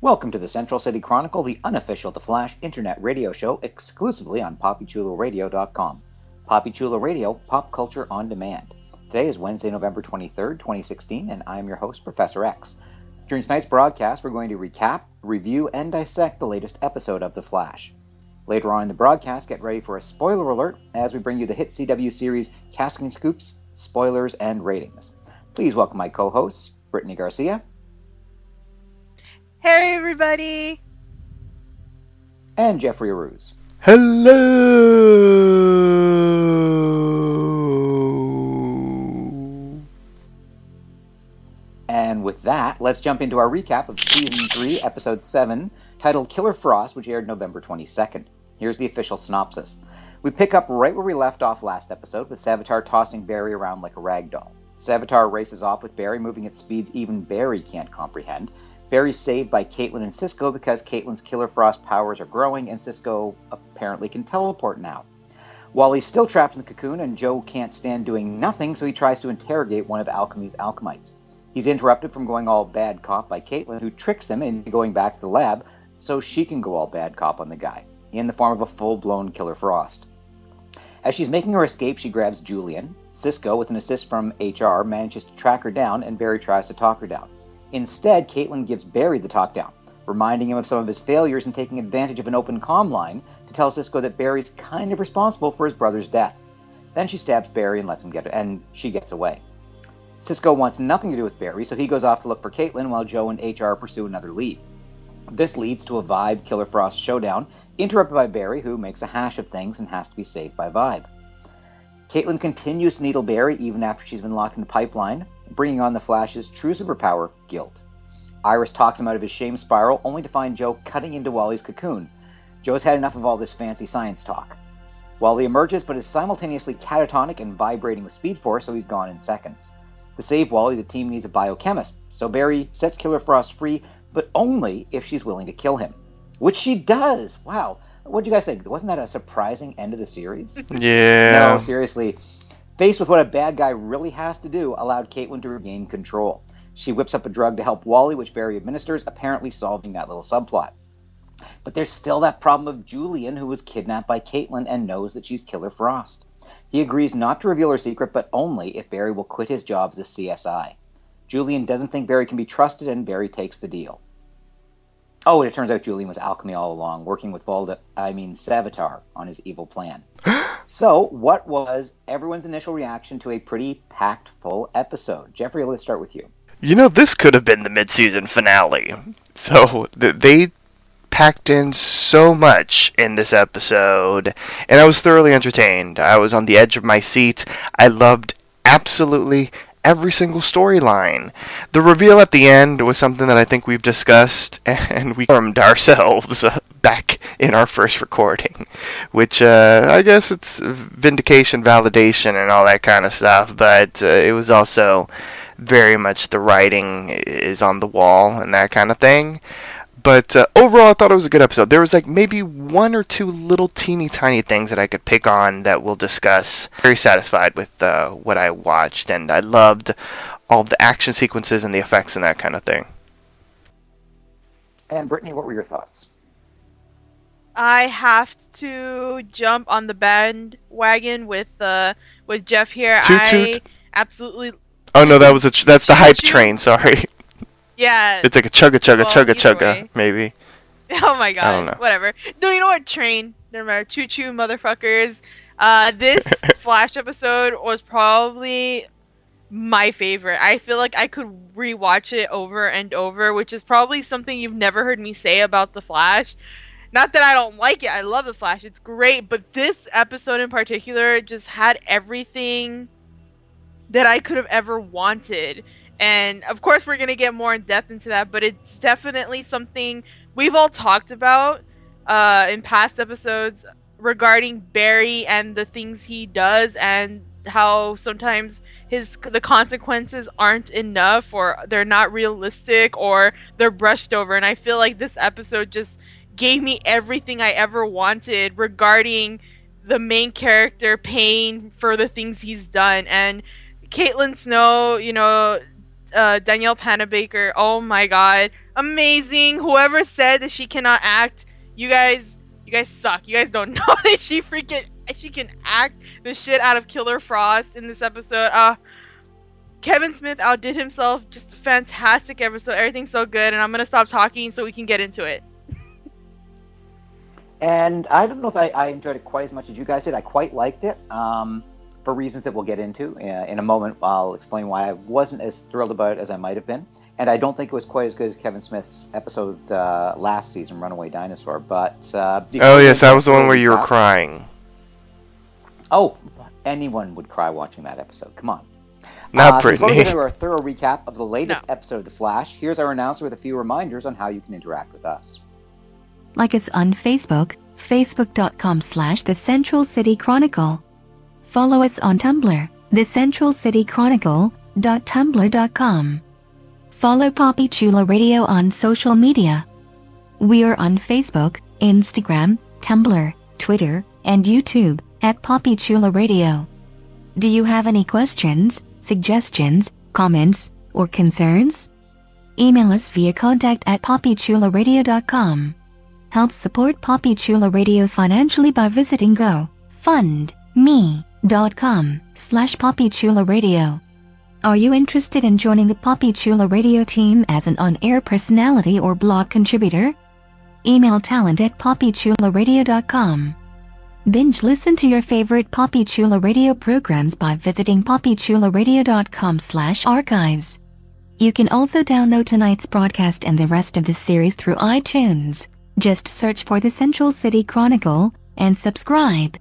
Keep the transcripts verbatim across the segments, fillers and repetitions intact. Welcome to the Central City Chronicle, the unofficial The Flash internet radio show exclusively on Papi Chulo Radio dot com. Papi Chulo Radio, pop culture on demand. Today is Wednesday, November twenty-third, twenty sixteen, and I'm your host, Professor Echs. During tonight's broadcast, we're going to recap, review, and dissect the latest episode of The Flash. Later on in the broadcast, get ready for a spoiler alert as we bring you the hit C W series Casting Scoops, Spoilers, and Ratings. Please welcome my co-hosts, Brittany Garcia. Hey, everybody! And Jeffrey Aruz. Hello! And with that, let's jump into our recap of Season three, Episode seven, titled Killer Frost, which aired November twenty-second. Here's the official synopsis. We pick up right where we left off last episode, with Savitar tossing Barry around like a rag doll. Savitar races off with Barry, moving at speeds even Barry can't comprehend. Barry's saved by Caitlin and Cisco because Caitlin's Killer Frost powers are growing and Cisco apparently can teleport now. Wally's still trapped in the cocoon and Joe can't stand doing nothing, so he tries to interrogate one of Alchemy's alchemites. He's interrupted from going all bad cop by Caitlin, who tricks him into going back to the lab so she can go all bad cop on the guy, in the form of a full-blown Killer Frost. As she's making her escape, she grabs Julian. Cisco, with an assist from H R, manages to track her down and Barry tries to talk her down. Instead, Caitlin gives Barry the talk-down, reminding him of some of his failures and taking advantage of an open comm line to tell Cisco that Barry's kind of responsible for his brother's death. Then she stabs Barry and lets him get it, and she gets away. Cisco wants nothing to do with Barry, so he goes off to look for Caitlin while Joe and H R pursue another lead. This leads to a Vibe Killer Frost showdown, interrupted by Barry, who makes a hash of things and has to be saved by Vibe. Caitlin continues to needle Barry even after she's been locked in the pipeline, bringing on the Flash's true superpower, guilt. Iris talks him out of his shame spiral, only to find Joe cutting into Wally's cocoon. Joe's had enough of all this fancy science talk. Wally emerges, but is simultaneously catatonic and vibrating with speed force, so he's gone in seconds. To save Wally, the team needs a biochemist, so Barry sets Killer Frost free, but only if she's willing to kill him. Which she does! Wow. What do you guys think? Wasn't that a surprising end of the series? Yeah. No, seriously. Faced with what a bad guy really has to do, allowed Caitlin to regain control. She whips up a drug to help Wally, which Barry administers, apparently solving that little subplot. But there's still that problem of Julian, who was kidnapped by Caitlin and knows that she's Killer Frost. He agrees not to reveal her secret, but only if Barry will quit his job as a C S I. Julian doesn't think Barry can be trusted, and Barry takes the deal. Oh, and it turns out Julian was Alchemy all along, working with Volda, I mean Savitar, on his evil plan. So, what was everyone's initial reaction to a pretty packed full episode? Jeffrey, let's start with you. You know, this could have been the mid-season finale. So, th- they packed in so much in this episode, and I was thoroughly entertained. I was on the edge of my seat. I loved absolutely every single storyline. The reveal at the end was something that I think we've discussed and we confirmed ourselves uh, back in our first recording, which uh, I guess it's vindication, validation, and all that kind of stuff, but uh, it was also very much the writing is on the wall and that kind of thing. But uh, overall, I thought it was a good episode. There was like maybe one or two little teeny tiny things that I could pick on that we'll discuss. Very satisfied with uh, what I watched, and I loved all the action sequences and the effects and that kind of thing. And Brittany, what were your thoughts? I have to jump on the bandwagon with uh, with Jeff here. Toot, toot. I absolutely. Oh no, that was a tr- that's the hype train. Sorry. Yeah. It's like a chugga chugga well, chugga chugga, way. Maybe. Oh my god. I don't know. Whatever. No, you know what? Train. Never mind. Choo choo, motherfuckers. Uh, this Flash episode was probably my favorite. I feel like I could rewatch it over and over, which is probably something you've never heard me say about The Flash. Not that I don't like it. I love The Flash. It's great. But this episode in particular just had everything that I could have ever wanted. And, of course, we're going to get more in depth into that. But it's definitely something we've all talked about uh, in past episodes regarding Barry and the things he does and how sometimes his the consequences aren't enough, or they're not realistic, or they're brushed over. And I feel like this episode just gave me everything I ever wanted regarding the main character paying for the things he's done. And Caitlin Snow, you know, uh, Danielle Panabaker, oh my god, amazing. Whoever said that she cannot act, you guys, you guys suck. You guys don't know that she freaking she can act the shit out of Killer Frost in this episode. Uh, Kevin Smith outdid himself. Just a fantastic episode. Everything's so good, and I'm gonna stop talking so we can get into it. And I don't know if I, I enjoyed it quite as much as you guys did. I quite liked it, um, for reasons that we'll get into uh, in a moment. I'll explain why I wasn't as thrilled about it as I might have been. And I don't think it was quite as good as Kevin Smith's episode uh, last season, Runaway Dinosaur. But uh, Oh, yes, that was the one where you were crying. Oh, anyone would cry watching that episode. Come on. Not uh, Brittany. So before we do our thorough recap of the latest no. episode of The Flash, here's our announcer with a few reminders on how you can interact with us. Like us on Facebook, facebook.com slash The Central City Chronicle. Follow us on Tumblr, the central city chronicle dot tumblr dot com. Follow Papi Chulo Radio on social media. We are on Facebook, Instagram, Tumblr, Twitter, and YouTube at Papi Chulo Radio. Do you have any questions, suggestions, comments, or concerns? Email us via contact at papi chulo radio dot com. Help support Papi Chulo Radio financially by visiting gofundme.com slash Papi Chulo Radio. Are you interested in joining the Papi Chulo Radio team as an on-air personality or blog contributor? Email talent at papi chulo radio dot com. Binge listen to your favorite Papi Chulo Radio programs by visiting papi chulo radio dot com slash archives. You can also download tonight's broadcast and the rest of the series through iTunes. Just search for The Central City Chronicle and subscribe.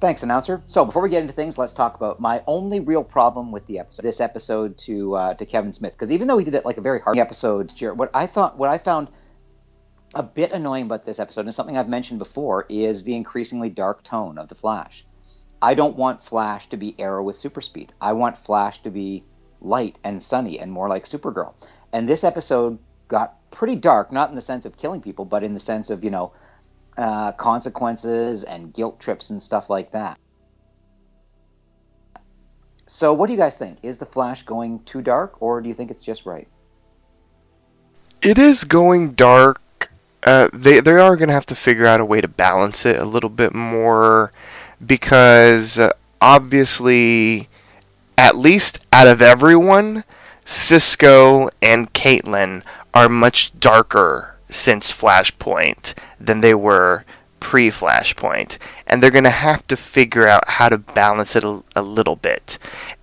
Thanks, announcer. So before we get into things, let's talk about my only real problem with the episode, this episode to uh, to Kevin Smith, because even though he did it like a very hard episode, what I thought, what I found a bit annoying about this episode, and something I've mentioned before, is the increasingly dark tone of the Flash. I don't want Flash to be Arrow with super speed. I want Flash to be light and sunny and more like Supergirl. And this episode got pretty dark, not in the sense of killing people, but in the sense of, you know, Uh, consequences and guilt trips and stuff like that. So what do you guys think? Is the Flash going too dark, or do you think it's just right? It is going dark. Uh, they, they are going to have to figure out a way to balance it a little bit more, because uh, obviously, at least out of everyone, Cisco and Caitlin are much darker since Flashpoint than they were pre-Flashpoint, and they're going to have to figure out how to balance it a, a little bit.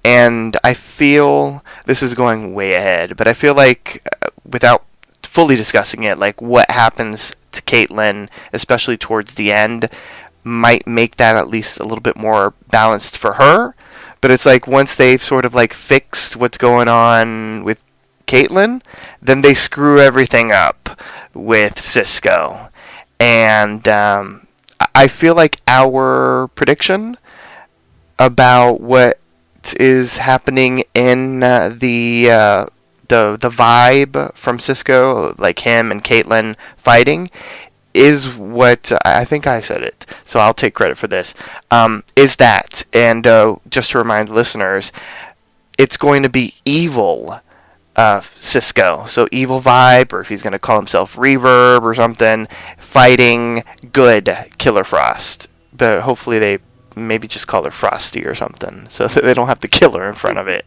And I feel, this is going way ahead, but I feel like, uh, without fully discussing it, like what happens to Caitlin, especially towards the end, might make that at least a little bit more balanced for her. But it's like, once they've sort of like fixed what's going on with Caitlin, then they screw everything up with Cisco. And um, I feel like our prediction about what is happening in uh, the uh, the the vibe from Cisco, like him and Caitlin fighting, is what I think I said it, so I'll take credit for this. Um, is that, and uh, just to remind listeners, it's going to be evil Uh, Cisco, so evil Vibe, or if he's going to call himself Reverb or something, fighting good Killer Frost. But hopefully they maybe just call her Frosty or something, so that they don't have the killer in front of it.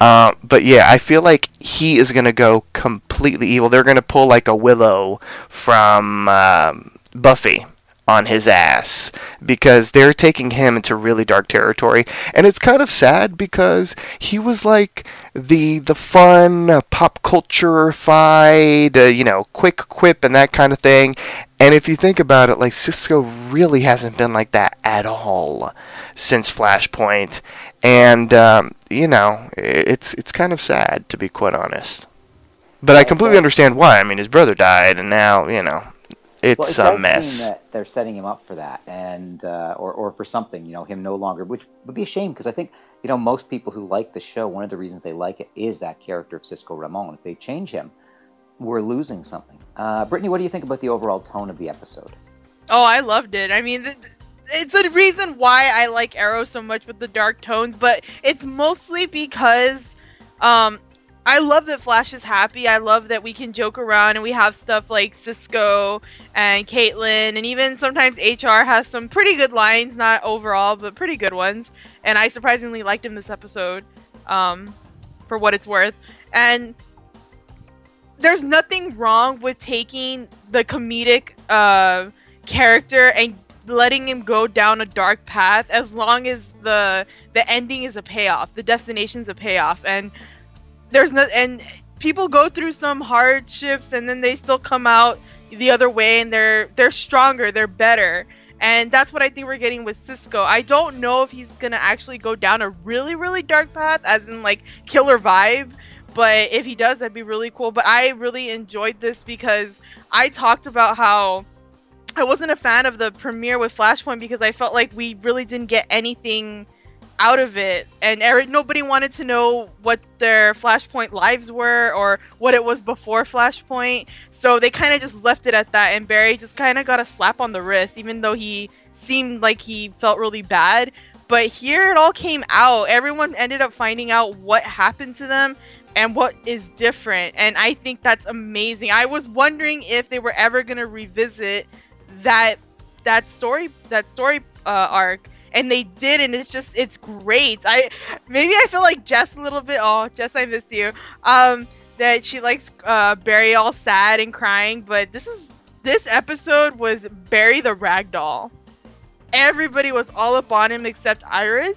uh, but yeah, I feel like he is going to go completely evil. They're going to pull like a Willow from um, Buffy on his ass, because they're taking him into really dark territory. And it's kind of sad because he was like the the fun, uh, pop culture-fied, uh, you know, quick quip and that kind of thing. And if you think about it, like, Cisco really hasn't been like that at all since Flashpoint. And, um, you know, it's it's kind of sad, to be quite honest. But I completely understand why. I mean, his brother died, and now, you know, it's, well, it's a mess. That they're setting him up for that, and uh, or or for something, you know, him no longer, which would be a shame, because I think, you know, most people who like the show, one of the reasons they like it is that character of Cisco Ramon. If they change him, we're losing something. Uh, Brittany, what do you think about the overall tone of the episode? Oh, I loved it. I mean, th- it's a reason why I like Arrow so much with the dark tones, but it's mostly because um, I love that Flash is happy. I love that we can joke around and we have stuff like Cisco and Caitlin, and even sometimes H R has some pretty good lines, not overall, but pretty good ones. And I surprisingly liked him this episode, um, for what it's worth. And there's nothing wrong with taking the comedic uh, character and letting him go down a dark path, as long as the the ending is a payoff, the destination's a payoff, and there's no and people go through some hardships and then they still come out the other way, and they're they're stronger, they're better. And that's what I think we're getting with Cisco. I don't know if he's gonna actually go down a really, really dark path, as in like Killer Vibe. But if he does, that'd be really cool. But I really enjoyed this because I talked about how I wasn't a fan of the premiere with Flashpoint, because I felt like we really didn't get anything out of it. And Eric, nobody wanted to know what their Flashpoint lives were or what it was before Flashpoint. So they kind of just left it at that. And Barry just kind of got a slap on the wrist, even though he seemed like he felt really bad. But here it all came out. Everyone ended up finding out what happened to them and what is different, and I think that's amazing. I was wondering if they were ever going to revisit that that story that story uh, arc, and they did, and it's just, it's great. I maybe I feel like Jess a little bit. Oh, Jess, I miss you. Um, that she likes uh, Barry all sad and crying, but this is this episode was Barry the Ragdoll. Everybody was all up on him except Iris,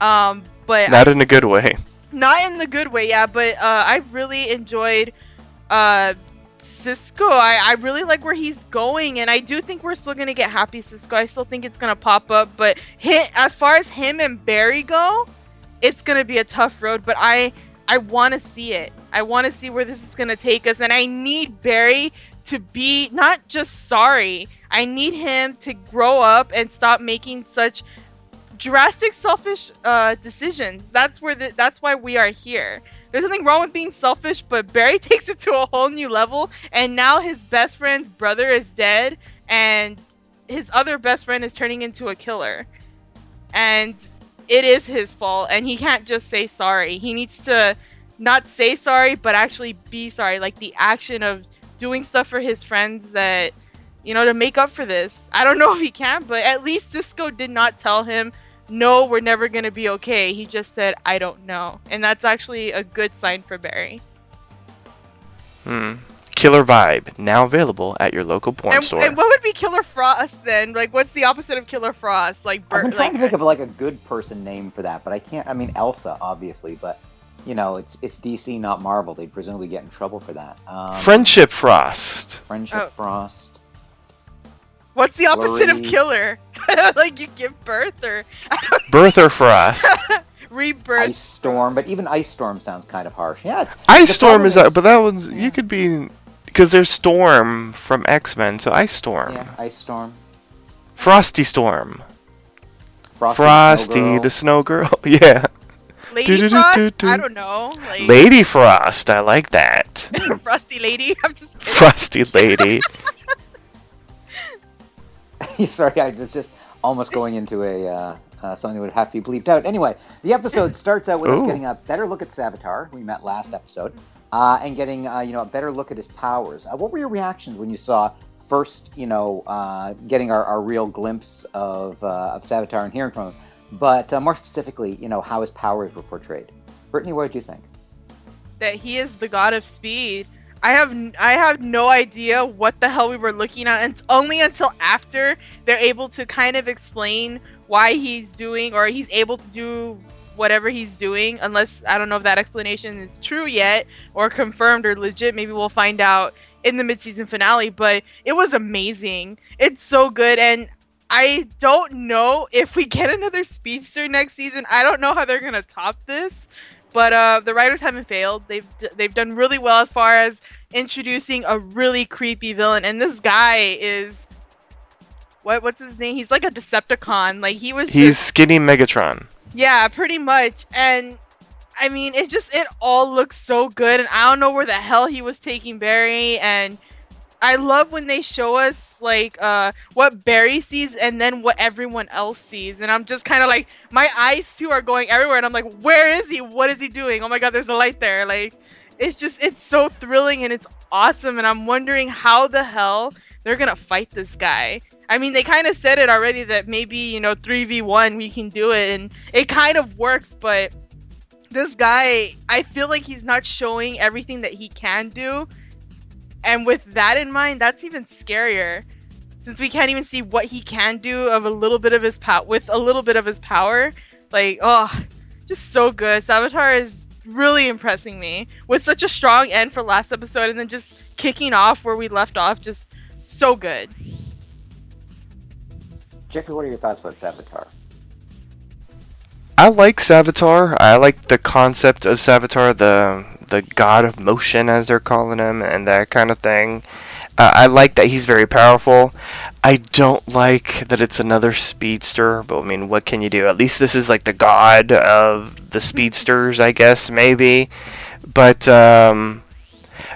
um, but not I, in a good way. Not in the good way, yeah, but uh, I really enjoyed uh, Cisco. I, I really like where he's going, and I do think we're still going to get happy Cisco. I still think it's going to pop up, but hit, as far as him and Barry go, it's going to be a tough road, but I, I want to see it. I want to see where this is going to take us, and I need Barry to be not just sorry. I need him to grow up and stop making such drastic selfish uh decisions. That's where the, that's why we are here. There's nothing wrong with being selfish, but Barry takes it to a whole new level, and now his best friend's brother is dead, and his other best friend is turning into a killer, and it is his fault, and he can't just say sorry. He needs to not say sorry, but actually be sorry, like the action of doing stuff for his friends, that, you know, to make up for this. I don't know if he can, but at least Cisco did not tell him, no, we're never going to be okay. He just said, I don't know. And that's actually a good sign for Barry. Hmm. Killer Vibe, now available at your local porn and, store. And what would be Killer Frost then? Like, what's the opposite of Killer Frost? Like, Bert, I've been trying like, to think of like a good person name for that, but I can't. I mean, Elsa, obviously, but you know, it's it's D C, not Marvel. They'd presumably get in trouble for that. Um, Friendship Frost. Friendship oh. Frost. What's the opposite Blurry. Of killer? Like, you give birth or... Birth or frost. Rebirth. Ice Storm, but even Ice Storm sounds kind of harsh. Yeah, it's, Ice Storm is... is, but that one's... Yeah. You could be... Because there's Storm from X-Men, so Ice Storm. Yeah, Ice Storm. Frosty Storm. Frosty, Frosty the Snow Girl. The Snow Girl, yeah. Lady Frost? I don't know. Like... Lady Frost, I like that. Frosty Lady? I'm just kidding. Frosty Lady. Sorry, I was just almost going into a uh, uh, something that would have to be bleeped out. Anyway, the episode starts out with Ooh. us getting a better look at Savitar, who we met last episode, uh, and getting uh, you know, a better look at his powers. Uh, what were your reactions when you saw first, you know, uh, getting our, our real glimpse of uh, of Savitar and hearing from him, but uh, more specifically, you know, how his powers were portrayed? Brittany, what did you think? That he is the god of speed. I have I have no idea what the hell we were looking at, and it's only until after they're able to kind of explain why he's doing, or he's able to do whatever he's doing, unless, I don't know if that explanation is true yet or confirmed or legit. Maybe we'll find out in the mid-season finale, but it was amazing. It's so good, and I don't know if we get another speedster next season. I don't know how they're going to top this, but uh, the writers haven't failed. They've they've done really well as far as introducing a really creepy villain, and this guy is... What what's his name? He's like a Decepticon. Like he was. He's just, skinny Megatron. Yeah, pretty much. And I mean, it just it all looks so good. And I don't know where the hell he was taking Barry. And I love when they show us like uh, what Barry sees and then what everyone else sees. And I'm just kind of like, my eyes too are going everywhere. And I'm like, where is he? What is he doing? Oh my God, there's a light there. Like, it's just it's so thrilling and it's awesome. And I'm wondering how the hell they're gonna fight this guy. I mean, they kind of said it already that maybe, you know, three v one, we can do it. And it kind of works, but this guy, I feel like he's not showing everything that he can do. And with that in mind, that's even scarier. Since we can't even see what he can do of a little bit of his pow- with a little bit of his power. Like, oh, just so good. Savitar is really impressing me. With such a strong end for last episode and then just kicking off where we left off. Just so good. Jessica, what are your thoughts about Savitar? I like Savitar. I like the concept of Savitar, the the god of motion, as they're calling him, and that kind of thing. Uh, I like that he's very powerful. I don't like that it's another speedster, but I mean, what can you do? At least this is like the god of the speedsters, I guess, maybe. But um,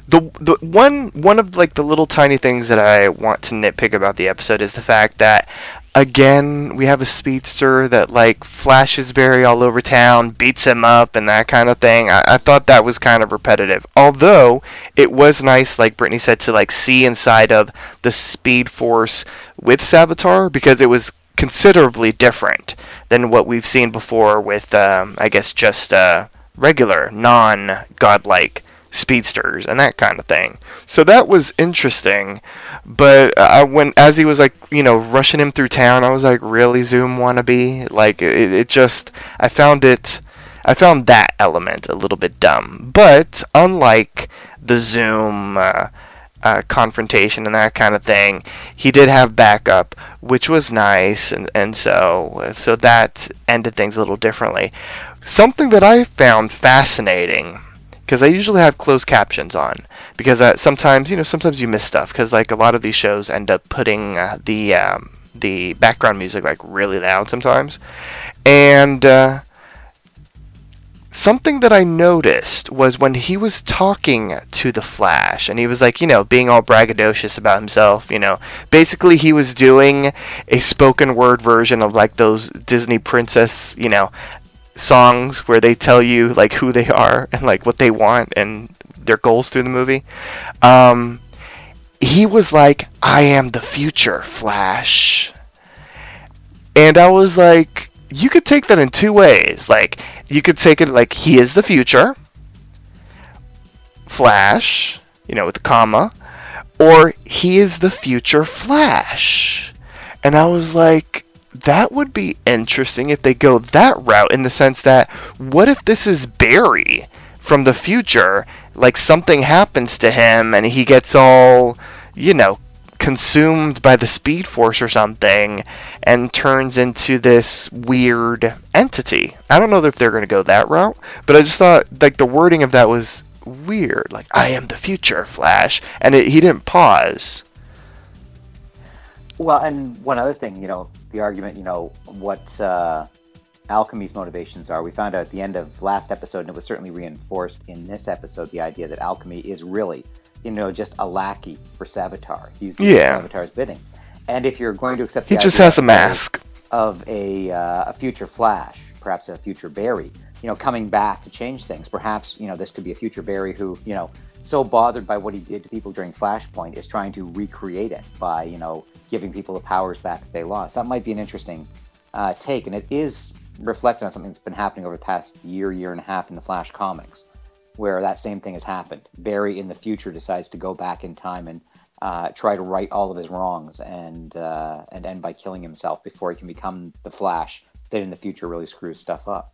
the the one one of like the little tiny things that I want to nitpick about the episode is the fact that, again, we have a speedster that, like, flashes Barry all over town, beats him up, and that kind of thing. I, I thought that was kind of repetitive. Although, it was nice, like Brittany said, to, like, see inside of the Speed Force with Savitar, because it was considerably different than what we've seen before with, um, I guess, just uh, regular, non-godlike speedsters and that kind of thing. So that was interesting, but I when as he was like, you know, rushing him through town, I was like, really, Zoom wannabe? Like it, it just I found it I found that element a little bit dumb. But unlike the Zoom uh, uh, confrontation and that kind of thing, he did have backup, which was nice, and and so so that ended things a little differently. Something that I found fascinating, because I usually have closed captions on, because uh, sometimes, you know, sometimes you miss stuff, because like a lot of these shows end up putting uh, the um, the background music like really loud sometimes, and uh, something that I noticed was when he was talking to the Flash, and he was like, you know, being all braggadocious about himself, you know, basically he was doing a spoken word version of like those Disney princess, you know, songs where they tell you like who they are and like what they want and their goals through the movie. Um, he was like, "I am the future, Flash," and I was like, you could take that in two ways. Like, you could take it like he is the future Flash, you know, with a comma, or he is the future Flash. And I was like, that would be interesting if they go that route, in the sense that, what if this is Barry from the future? Like, something happens to him and he gets all, you know, consumed by the Speed Force or something and turns into this weird entity. I don't know if they're going to go that route, but I just thought, like, the wording of that was weird. Like, I am the future, Flash. And it, he didn't pause. Well, and one other thing, you know, the argument, you know, what uh, Alchemy's motivations are. We found out at the end of last episode, and it was certainly reinforced in this episode, the idea that Alchemy is really, you know, just a lackey for Savitar. He's doing yeah. Savitar's bidding. And if you're going to accept the he idea just has a mask. of a, uh, a future Flash, perhaps a future Barry, you know, coming back to change things, perhaps, you know, this could be a future Barry who, you know, so bothered by what he did to people during Flashpoint is trying to recreate it by, you know, giving people the powers back that they lost. That might be an interesting uh, take, and it is reflected on something that's been happening over the past year, year and a half in the Flash comics. where that same thing has happened. Barry in the future decides to go back in time and uh, try to right all of his wrongs and uh, and end by killing himself before he can become the Flash that in the future really screws stuff up.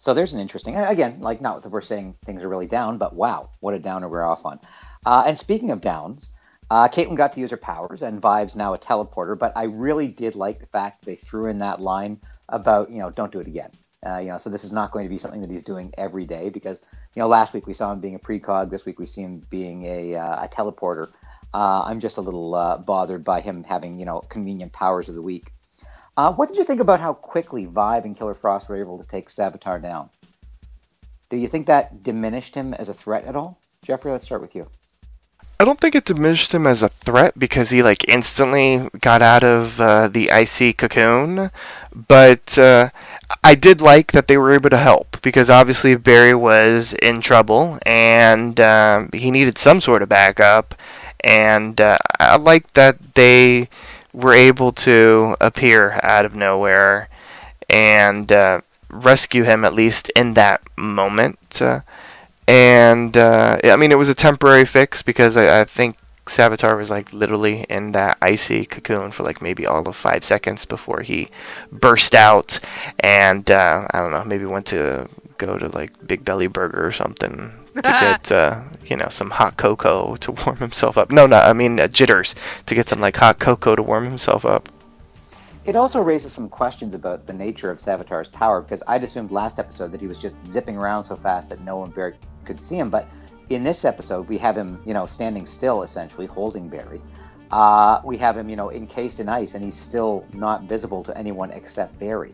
So there's an interesting, again, like not that we're saying things are really down, but wow, what a downer we're off on. Uh, and speaking of downs, uh, Caitlin got to use her powers, and Vibe's now a teleporter, but I really did like the fact that they threw in that line about, you know, don't do it again. Uh, you know, so this is not going to be something that he's doing every day because, you know, last week we saw him being a precog. This week we see him being a, uh, a teleporter. Uh, I'm just a little uh, bothered by him having, you know, convenient powers of the week. Uh, what did you think about how quickly Vibe and Killer Frost were able to take Savitar down? Do you think that diminished him as a threat at all? Jeffrey, let's start with you. I don't think it diminished him as a threat because he, like, instantly got out of uh, the icy cocoon. But uh, I did like that they were able to help because obviously Barry was in trouble and um, he needed some sort of backup. And uh, I liked that they were able to appear out of nowhere and uh, rescue him, at least in that moment. Uh, and, uh, I mean, it was a temporary fix because I, I think Savitar was, like, literally in that icy cocoon for, like, maybe all of five seconds before he burst out and, uh, I don't know, maybe went to go to, like, Big Belly Burger or something to get, uh, you know, some hot cocoa to warm himself up. No, no, I mean, uh, jitters to get some, like, hot cocoa to warm himself up. It also raises some questions about the nature of Savitar's power, because I'd assumed last episode that he was just zipping around so fast that no one very could see him, but in this episode, we have him, you know, standing still, essentially, holding Barry. Uh, we have him, you know, encased in ice, and he's still not visible to anyone except Barry,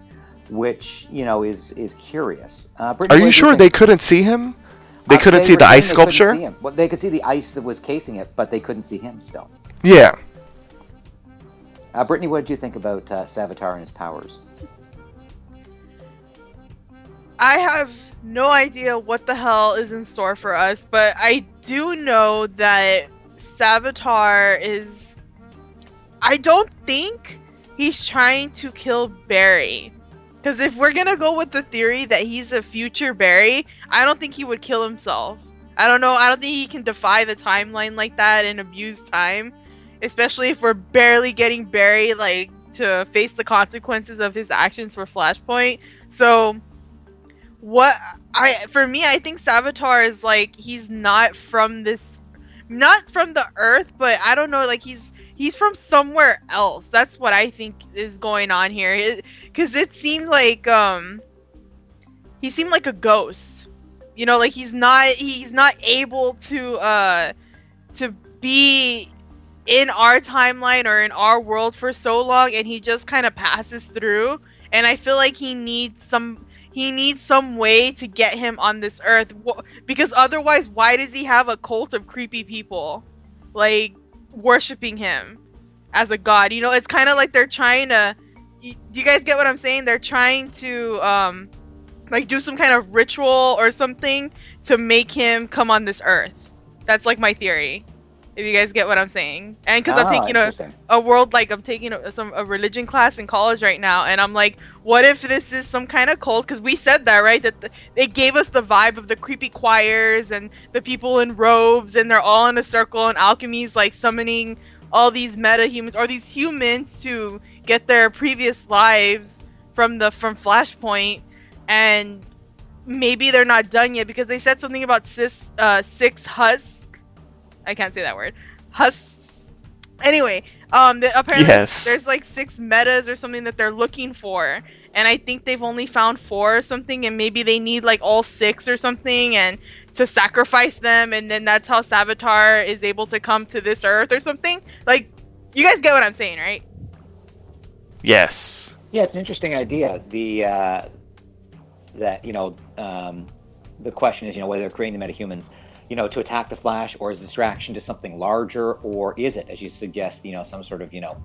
which, you know, is is curious. Uh, Brittany, Are you sure you they couldn't see him? They uh, couldn't they see the ice sculpture? See well, they could see the ice that was casing it, but they couldn't see him still. Yeah. Uh, Brittany, what did you think about uh, Savitar and his powers? I have no idea what the hell is in store for us, but I do know that Savitar is... I don't think he's trying to kill Barry. Because if we're going to go with the theory that he's a future Barry, I don't think he would kill himself. I don't know. I don't think he can defy the timeline like that and abuse time. Especially if we're barely getting Barry, like, to face the consequences of his actions for Flashpoint. So... What I for me, I think Savitar is like he's not from this, not from the Earth, but I don't know, like he's he's from somewhere else. That's what I think is going on here, because it, it seemed like um he seemed like a ghost, you know, like he's not he's not able to uh to be in our timeline or in our world for so long, and he just kind of passes through. And I feel like he needs some. He needs some way to get him on this Earth, because otherwise, why does he have a cult of creepy people, like, worshiping him as a god? You know, it's kind of like they're trying to... Do you guys get what I'm saying? They're trying to, um, like, do some kind of ritual or something to make him come on this Earth. That's, like, my theory, if you guys get what I'm saying. And because ah, I'm taking a, a world, like, I'm taking a, some a religion class in college right now, and I'm like, what if this is some kind of cult? Because we said that, right? That the, they gave us the vibe of the creepy choirs and the people in robes, and they're all in a circle, and Alchemy's, like, summoning all these meta-humans, or these humans, to get their previous lives from the from Flashpoint, and maybe they're not done yet, because they said something about sis, uh, six husks. I can't say that word. Hus. Anyway, um, the, apparently yes. There's like six metas or something that they're looking for, and I think they've only found four or something, and maybe they need like all six or something, and to sacrifice them, and then that's how Savitar is able to come to this Earth or something. Like, you guys get what I'm saying, right? Yes. Yeah, it's an interesting idea. The uh, that you know, um, the question is, you know, whether they're creating the metahumans, you know, to attack the Flash, or is distraction to something larger, or is it, as you suggest, you know, some sort of, you know,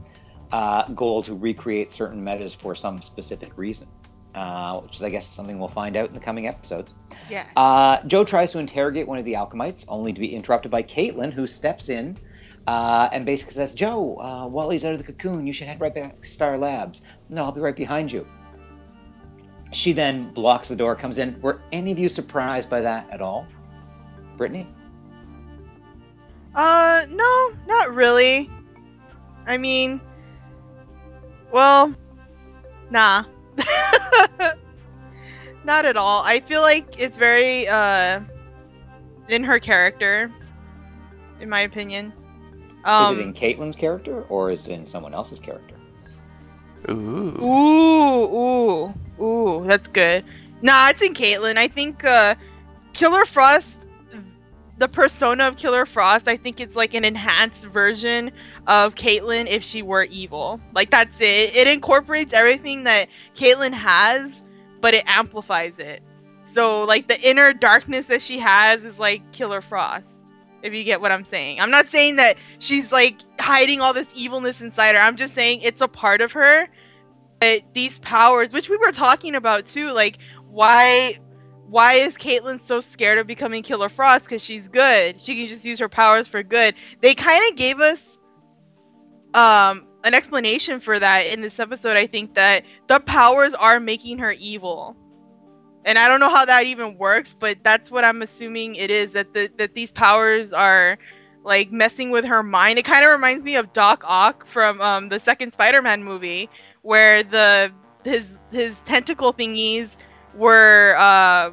uh, goal to recreate certain metas for some specific reason, uh, which is, I guess, something we'll find out in the coming episodes. Yeah. Uh, Joe tries to interrogate one of the Alchemites, only to be interrupted by Caitlin, who steps in uh, and basically says, Joe, uh, Wally's out of the cocoon. You should head right back to Star Labs. No, I'll be right behind you. She then blocks the door, comes in. Were any of you surprised by that at all? Brittany? Uh, no, not really. I mean, well, nah. Not at all. I feel like it's very, uh, in her character, in my opinion. Um, is it in Caitlin's character, or is it in someone else's character? Ooh. Ooh, ooh, ooh, that's good. Nah, it's in Caitlin. I think uh, Killer Frost, the persona of Killer Frost, I think it's like an enhanced version of Caitlin if she were evil. Like, that's it. It incorporates everything that Caitlin has, but it amplifies it. So, like, the inner darkness that she has is like Killer Frost, if you get what I'm saying. I'm not saying that she's, like, hiding all this evilness inside her. I'm just saying it's a part of her. But these powers, which we were talking about, too, like, why why is Caitlyn so scared of becoming Killer Frost? Because she's good. She can just use her powers for good. They kind of gave us um, an explanation for that in this episode. I think that the powers are making her evil. And I don't know how that even works, but that's what I'm assuming it is, that the, that these powers are, like, messing with her mind. It kind of reminds me of Doc Ock from um, the second Spider-Man movie, where the his his tentacle thingies were uh,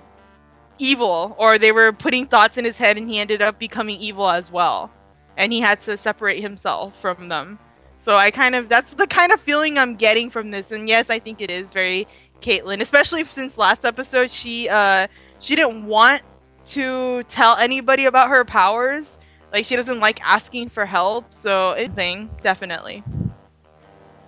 evil, or they were putting thoughts in his head, and he ended up becoming evil as well. And he had to separate himself from them. So I kind of, that's the kind of feeling I'm getting from this. And yes, I think it is very Caitlin, especially since last episode, she uh she didn't want to tell anybody about her powers. Like, she doesn't like asking for help, so it's a thing, definitely.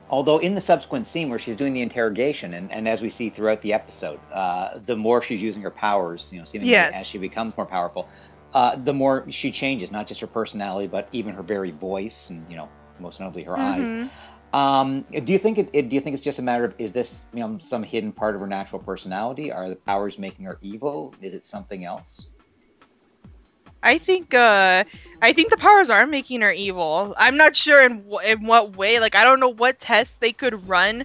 Although in the subsequent scene where she's doing the interrogation, and, and as we see throughout the episode, uh, the more she's using her powers, you know, seemingly yes. as she becomes more powerful, uh, the more she changes, not just her personality, but even her very voice, and, you know, most notably her mm-hmm. eyes. Um, do you think it, it? Do you think it's just a matter of, is this, you know, some hidden part of her natural personality? Are the powers making her evil? Is it something else? I think. Uh, I think the powers are making her evil. I'm not sure in w- in what way. Like, I don't know what tests they could run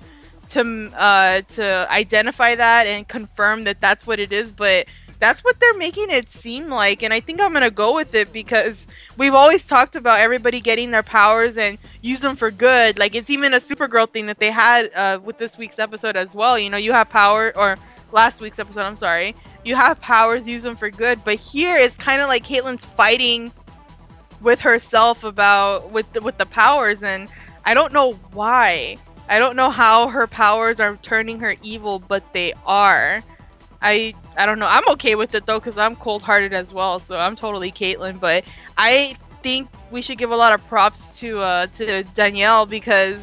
to uh, to identify that and confirm that that's what it is. But that's what they're making it seem like, and I think I'm gonna go with it because we've always talked about everybody getting their powers and use them for good. Like, it's even a Supergirl thing that they had uh, with this week's episode as well. You know, you have power, or last week's episode, I'm sorry. You have powers, use them for good. But here it's kind of like Caitlin's fighting with herself about, with the, with the powers. And I don't know why. I don't know how her powers are turning her evil, but they are. I I don't know. I'm okay with it, though, because I'm cold-hearted as well. So I'm totally Caitlin, but I think we should give a lot of props to uh, to Danielle, because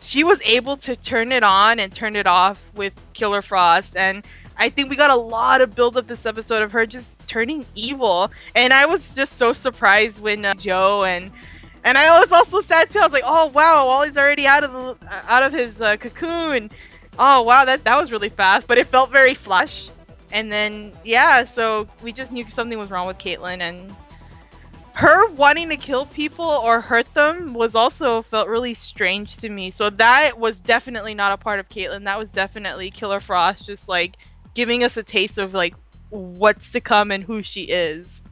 she was able to turn it on and turn it off with Killer Frost. And I think we got a lot of build-up this episode of her just turning evil. And I was just so surprised when uh, Joe and... And I was also sad, too. I was like, oh, wow, Wally's already out of the, out of his uh, cocoon. Oh, wow, that, that was really fast. But it felt very Flash. And then, yeah, so we just knew something was wrong with Caitlin, and her wanting to kill people or hurt them was also felt really strange to me. So that was definitely not a part of Caitlin. That was definitely Killer Frost just, like, giving us a taste of, like, what's to come and who she is.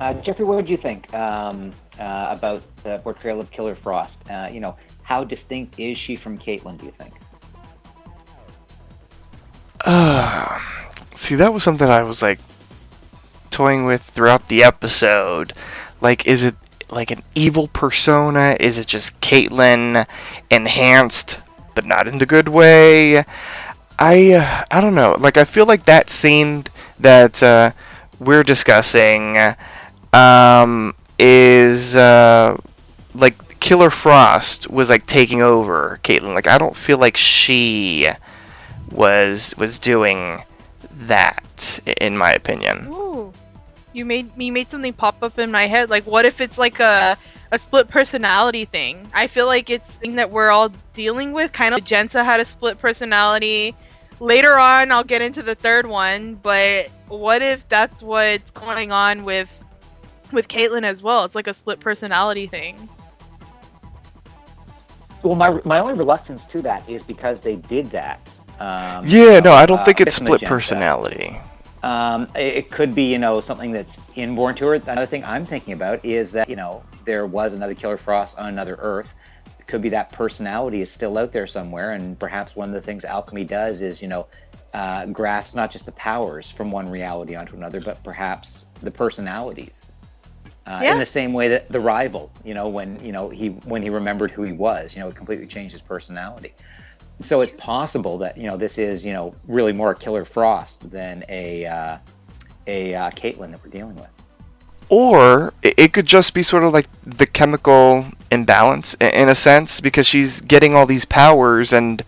Uh, Jeffrey, what did you think um, uh, about the portrayal of Killer Frost? Uh, you know, how distinct is she from Caitlin, do you think? Uh, see, that was something I was, like, toying with throughout the episode. Like, is it, like, an evil persona? Is it just Caitlyn enhanced, but not in the good way? I, uh, I don't know. Like, I feel like that scene that, uh, we're discussing, um, is, uh, like, Killer Frost was, like, taking over Caitlyn. Like, I don't feel like she... was was doing that, in my opinion. Ooh. You made you made something pop up in my head. Like, what if it's like a, a split personality thing? I feel like it's something that we're all dealing with. Kind of, Magenta had a split personality. Later on, I'll get into the third one, but what if that's what's going on with with Caitlin as well? It's like a split personality thing. Well, my my only reluctance to that is because they did that. Um, yeah, you know, no, I don't uh, think it's split personality. Um, it, it could be, you know, something that's inborn to her. Another thing I'm thinking about is that, you know, there was another Killer Frost on another Earth. It could be that personality is still out there somewhere, and perhaps one of the things Alchemy does is, you know, uh, grasp not just the powers from one reality onto another, but perhaps the personalities. Uh, yeah. In the same way that The Rival, you know, when you know he when he remembered who he was, you know, it completely changed his personality. So it's possible that, you know, this is, you know, really more a Killer Frost than a uh, a uh, Caitlin that we're dealing with. Or it could just be sort of like the chemical imbalance in a sense, because she's getting all these powers and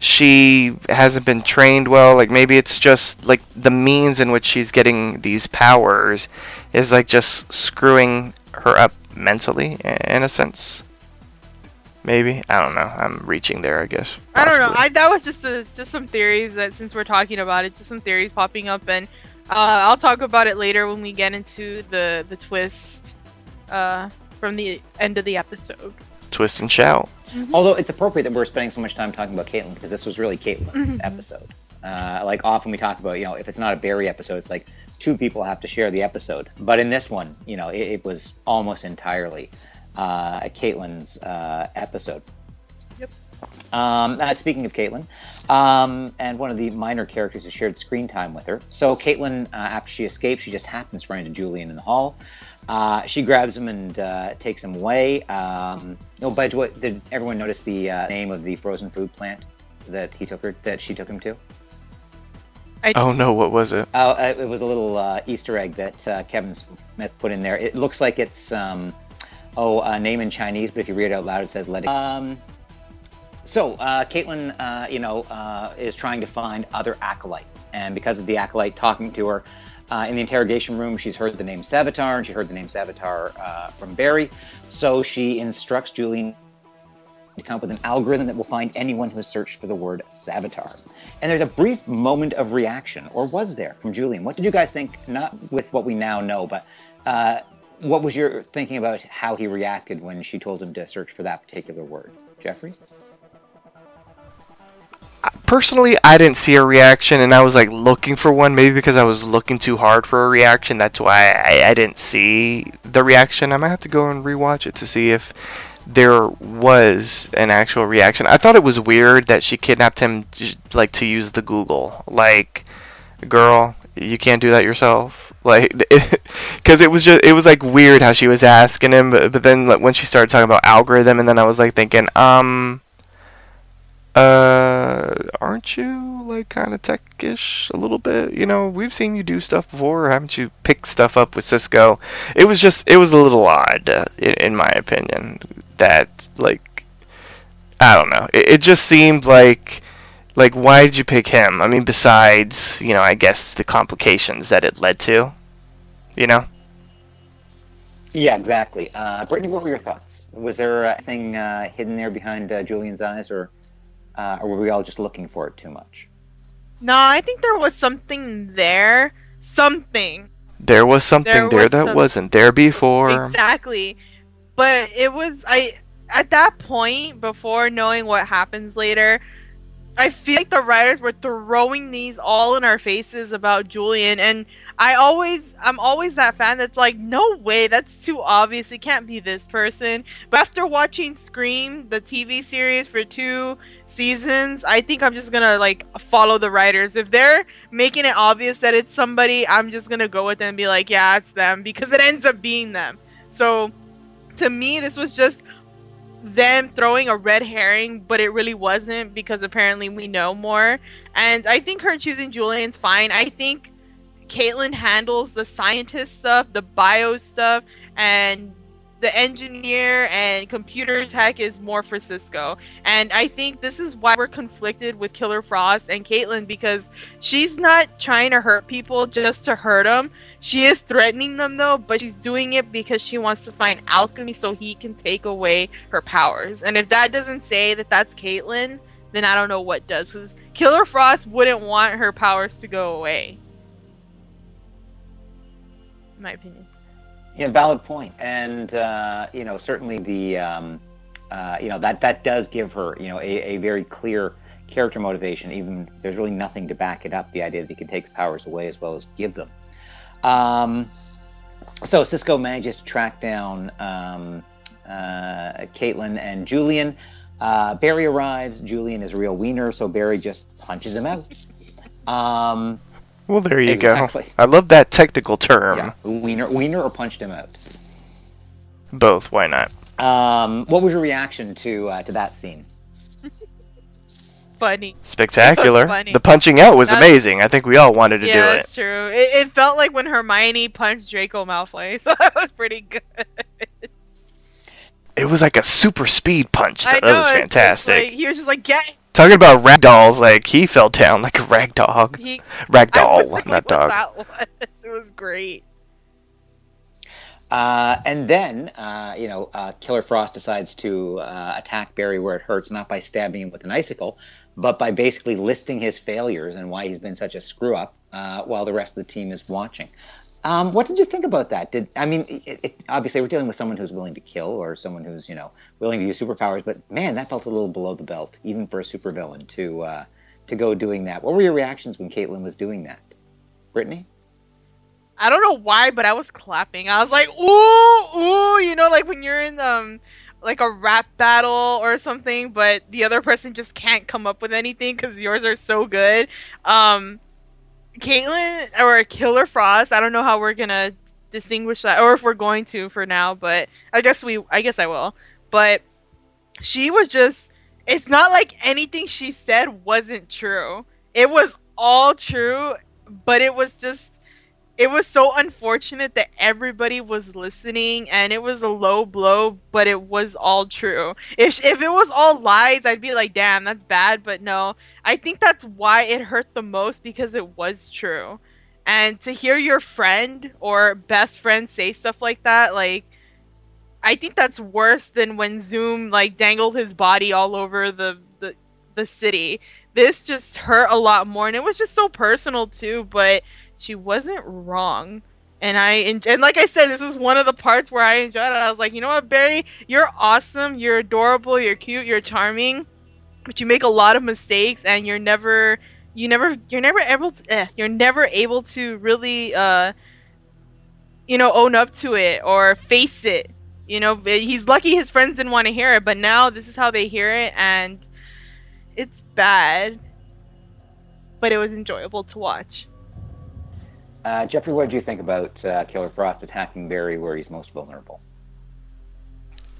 she hasn't been trained well. Like, maybe it's just like the means in which she's getting these powers is like just screwing her up mentally in a sense. Maybe, I don't know. I'm reaching there, I guess. Possibly. I don't know. I, that was just a, just some theories that, since we're talking about it, just some theories popping up, and uh, I'll talk about it later when we get into the the twist uh, from the end of the episode. Twist and shout. Mm-hmm. Although it's appropriate that we're spending so much time talking about Caitlin, because this was really Caitlin's mm-hmm. episode. Uh, like, often we talk about, you know, if it's not a Barry episode, it's like two people have to share the episode. But in this one, you know, it, it was almost entirely uh, Caitlin's uh, episode. Yep. Um, uh, speaking of Caitlin, um, and one of the minor characters who shared screen time with her. So Caitlin, uh, after she escapes, she just happens to run into Julian in the hall. Uh, she grabs him and uh, takes him away. Um, oh, by the way, did everyone notice the uh, name of the frozen food plant that he took her, that she took him to? I oh no, what was it? Oh, uh, it was a little uh, Easter egg that uh, Kevin Smith put in there. It looks like it's um, oh a name in Chinese, but if you read it out loud, it says "let it." Um, So, uh, Caitlin, uh, you know, uh, is trying to find other acolytes. And because of the acolyte talking to her uh, in the interrogation room, she's heard the name Savitar, and she heard the name Savitar uh, from Barry. So she instructs Julian to come up with an algorithm that will find anyone who has searched for the word Savitar. And there's a brief moment of reaction, or was there, from Julian? What did you guys think, not with what we now know, but uh, what was your thinking about how he reacted when she told him to search for that particular word? Jeffrey? Personally, I didn't see a reaction, and I was like looking for one. Maybe because I was looking too hard for a reaction, that's why I, I didn't see the reaction. I might have to go and rewatch it to see if there was an actual reaction. I thought it was weird that she kidnapped him, like, to use the Google. Like, girl, you can't do that yourself. Like, because it, it was just, it was like weird how she was asking him, but, but then like, when she started talking about algorithm, and then I was like thinking, um. Uh, aren't you like kind of tech-ish a little bit? You know, we've seen you do stuff before. Haven't you picked stuff up with Cisco? It was just, it was a little odd, uh, in, in my opinion. That, like, I don't know. It, it just seemed like, like, why did you pick him? I mean, besides, you know, I guess the complications that it led to, you know? Yeah, exactly. Uh, Brittany, what were your thoughts? Was there uh, anything uh, hidden there behind uh, Julian's eyes, or? Uh, or were we all just looking for it too much? No, I think there was something there. Something. There was something there, there was that some... wasn't there before. Exactly. But it was... I At that point, before knowing what happens later, I feel like the writers were throwing these all in our faces about Julian. And I always... I'm always that fan that's like, no way, that's too obvious. It can't be this person. But after watching Scream, the T V series, for two... seasons, I think I'm just gonna like follow the writers. If they're making it obvious that it's somebody, I'm just gonna go with them and be like, yeah, it's them, because it ends up being them. So to me, this was just them throwing a red herring, but it really wasn't, because apparently we know more. And I think her choosing Julian's fine. I think Caitlin handles the scientist stuff, the bio stuff, and the engineer and computer tech is more for Cisco. And I think this is why we're conflicted with Killer Frost and Caitlin, because she's not trying to hurt people just to hurt them. She is threatening them, though, but she's doing it because she wants to find Alchemy so he can take away her powers. And if that doesn't say that that's Caitlin, then I don't know what does, because Killer Frost wouldn't want her powers to go away. In my opinion. Yeah, valid point. And, uh, you know, certainly the um, uh, you know, that, that does give her, you know, a, a very clear character motivation. Even there's really nothing to back it up, the idea that he can take his powers away as well as give them. Um, so Cisco manages to track down um, uh, Caitlin and Julian. Uh, Barry arrives. Julian is a real wiener, so Barry just punches him out. Um, well, there you exactly. go. I love that technical term. Yeah. Wiener, wiener or punched him out? Both. Why not? Um, what was your reaction to uh, to that scene? Funny. Spectacular. Funny. The punching out was that's, amazing. I think we all wanted to yeah, do it. Yeah, that's true. It, it felt like when Hermione punched Draco Malfoy, so that was pretty good. It was like a super speed punch. Though. I know, that was fantastic. Like, he was just like, get... Talking about ragdolls, like, he fell down like a ragdoll. He... Ragdoll, not what dog. That was. It was great. Uh, and then, uh, you know, uh, Killer Frost decides to uh, attack Barry where it hurts, not by stabbing him with an icicle, but by basically listing his failures and why he's been such a screw-up uh, while the rest of the team is watching. Um, what did you think about that? Did I mean, it, it, obviously we're dealing with someone who's willing to kill or someone who's, you know, willing to use superpowers, but man, that felt a little below the belt, even for a supervillain to uh, to go doing that. What were your reactions when Caitlin was doing that? Brittany? I don't know why, but I was clapping. I was like, ooh, ooh, you know, like when you're in um, like a rap battle or something, but the other person just can't come up with anything because yours are so good. Um, Caitlin or Killer Frost, I don't know how we're going to distinguish that or if we're going to for now, but I guess we, I guess I will. But she was just, it's not like anything she said wasn't true. It was all true, but it was just, it was so unfortunate that everybody was listening, and it was a low blow, but it was all true. If if it was all lies, I'd be like, damn, that's bad, but no. I think that's why it hurt the most, because it was true. And to hear your friend or best friend say stuff like that, like, I think that's worse than when Zoom, like, dangled his body all over the, the, the city. This just hurt a lot more, and it was just so personal, too, but... She wasn't wrong, and I and like I said, this is one of the parts where I enjoyed it. I was like, you know what, Barry, you're awesome, you're adorable, you're cute, you're charming, but you make a lot of mistakes, and you're never, you never, you're never able, to, eh, you're never able to really, uh, you know, own up to it or face it. You know, he's lucky his friends didn't want to hear it, but now this is how they hear it, and it's bad, but it was enjoyable to watch. Uh, Jeffrey, what did you think about uh, Killer Frost attacking Barry where he's most vulnerable?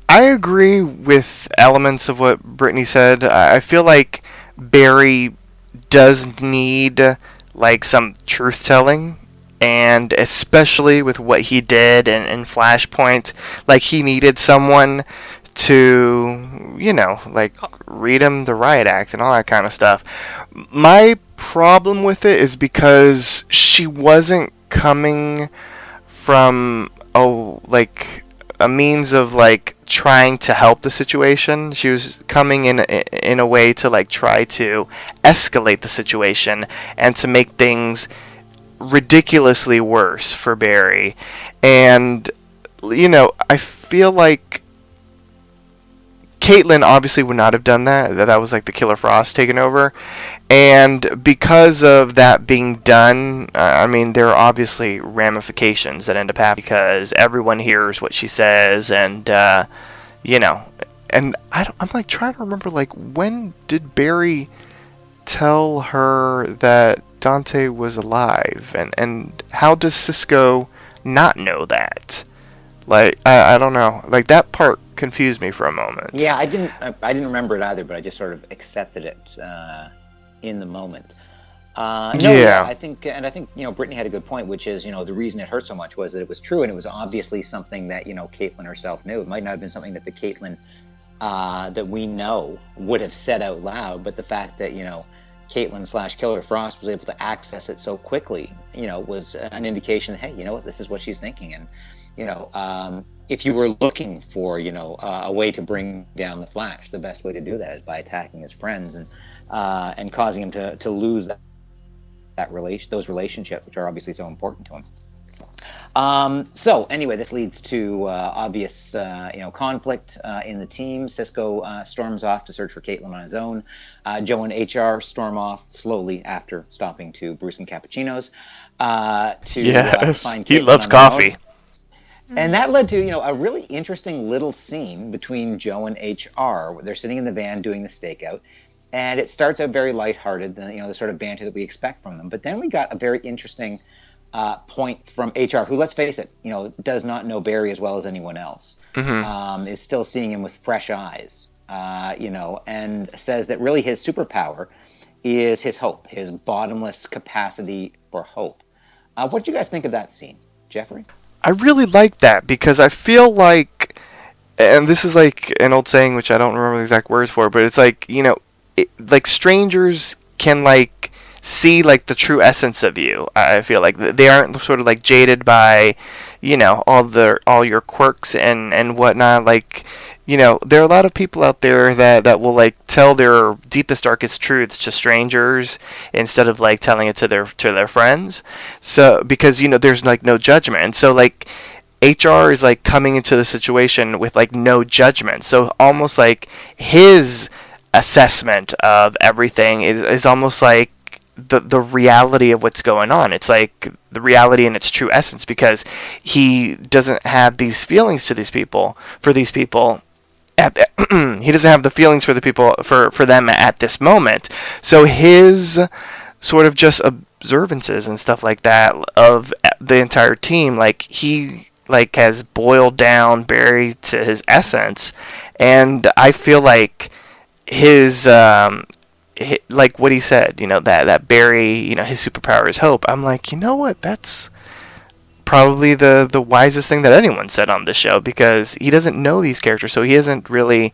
I agree with elements of what Brittany said. I feel like Barry does need like some truth-telling, and especially with what he did in, in Flashpoint, like he needed someone to, you know, like read him the riot act and all that kind of stuff. My problem with it is because she wasn't coming from a like a means of like trying to help the situation. She was coming in in a way to like try to escalate the situation and to make things ridiculously worse for Barry. And you know, I feel like Caitlin obviously would not have done that. That was like the Killer Frost taking over. And because of that being done, uh, I mean, there are obviously ramifications that end up happening because everyone hears what she says. And, uh, you know, and I don't, I'm like trying to remember, like, when did Barry tell her that Dante was alive? And, and how does Cisco not know that? Like, I, I don't know. Like, that part confused me for a moment. Yeah, I didn't I, I didn't remember it either, but I just sort of accepted it uh, in the moment. Uh, no, yeah. I think, and I think, you know, Brittany had a good point, which is, you know, the reason it hurt so much was that it was true, and it was obviously something that, you know, Caitlin herself knew. It might not have been something that the Caitlin uh, that we know would have said out loud, but the fact that, you know, Caitlin slash Killer Frost was able to access it so quickly, you know, was an indication that, hey, you know what, this is what she's thinking. And, you know, um, if you were looking for, you know, uh, a way to bring down the Flash, the best way to do that is by attacking his friends and uh, and causing him to, to lose that, that relation, those relationships, which are obviously so important to him. Um, so anyway, this leads to uh, obvious, uh, you know, conflict uh, in the team. Cisco uh, storms off to search for Caitlin on his own. Uh, Joe and H R storm off slowly after stopping to Bruce and Cappuccinos uh, to yes. uh, find Caitlin. He loves coffee. And that led to, you know, a really interesting little scene between Joe and H R. They're sitting in the van doing the stakeout. And it starts out very lighthearted, you know, the sort of banter that we expect from them. But then we got a very interesting uh, point from H R, who, let's face it, you know, does not know Barry as well as anyone else, mm-hmm. um, is still seeing him with fresh eyes, uh, you know, and says that really his superpower is his hope, his bottomless capacity for hope. Uh, what do you guys think of that scene, Jeffrey? I really like that because I feel like, and this is like an old saying which I don't remember the exact words for, but it's like, you know, it, like strangers can like see like the true essence of you. I feel like they aren't sort of like jaded by, you know, all the all your quirks and, and whatnot. Like, you know, there are a lot of people out there that, that will like tell their deepest, darkest truths to strangers instead of like telling it to their to their friends. So because, you know, there's like no judgment. And so like H R is like coming into the situation with like no judgment. So almost like his assessment of everything is, is almost like the the reality of what's going on. It's like the reality in its true essence because he doesn't have these feelings to these people for these people. At the, he doesn't have the feelings for the people for, for them at this moment. So his sort of just observances and stuff like that of the entire team, like he like has boiled down Barry to his essence, and I feel like his um, his, like what he said, you know, that that Barry, you know, his superpower is hope. I'm like, you know what? That's probably the, the wisest thing that anyone said on this show because he doesn't know these characters, so he isn't really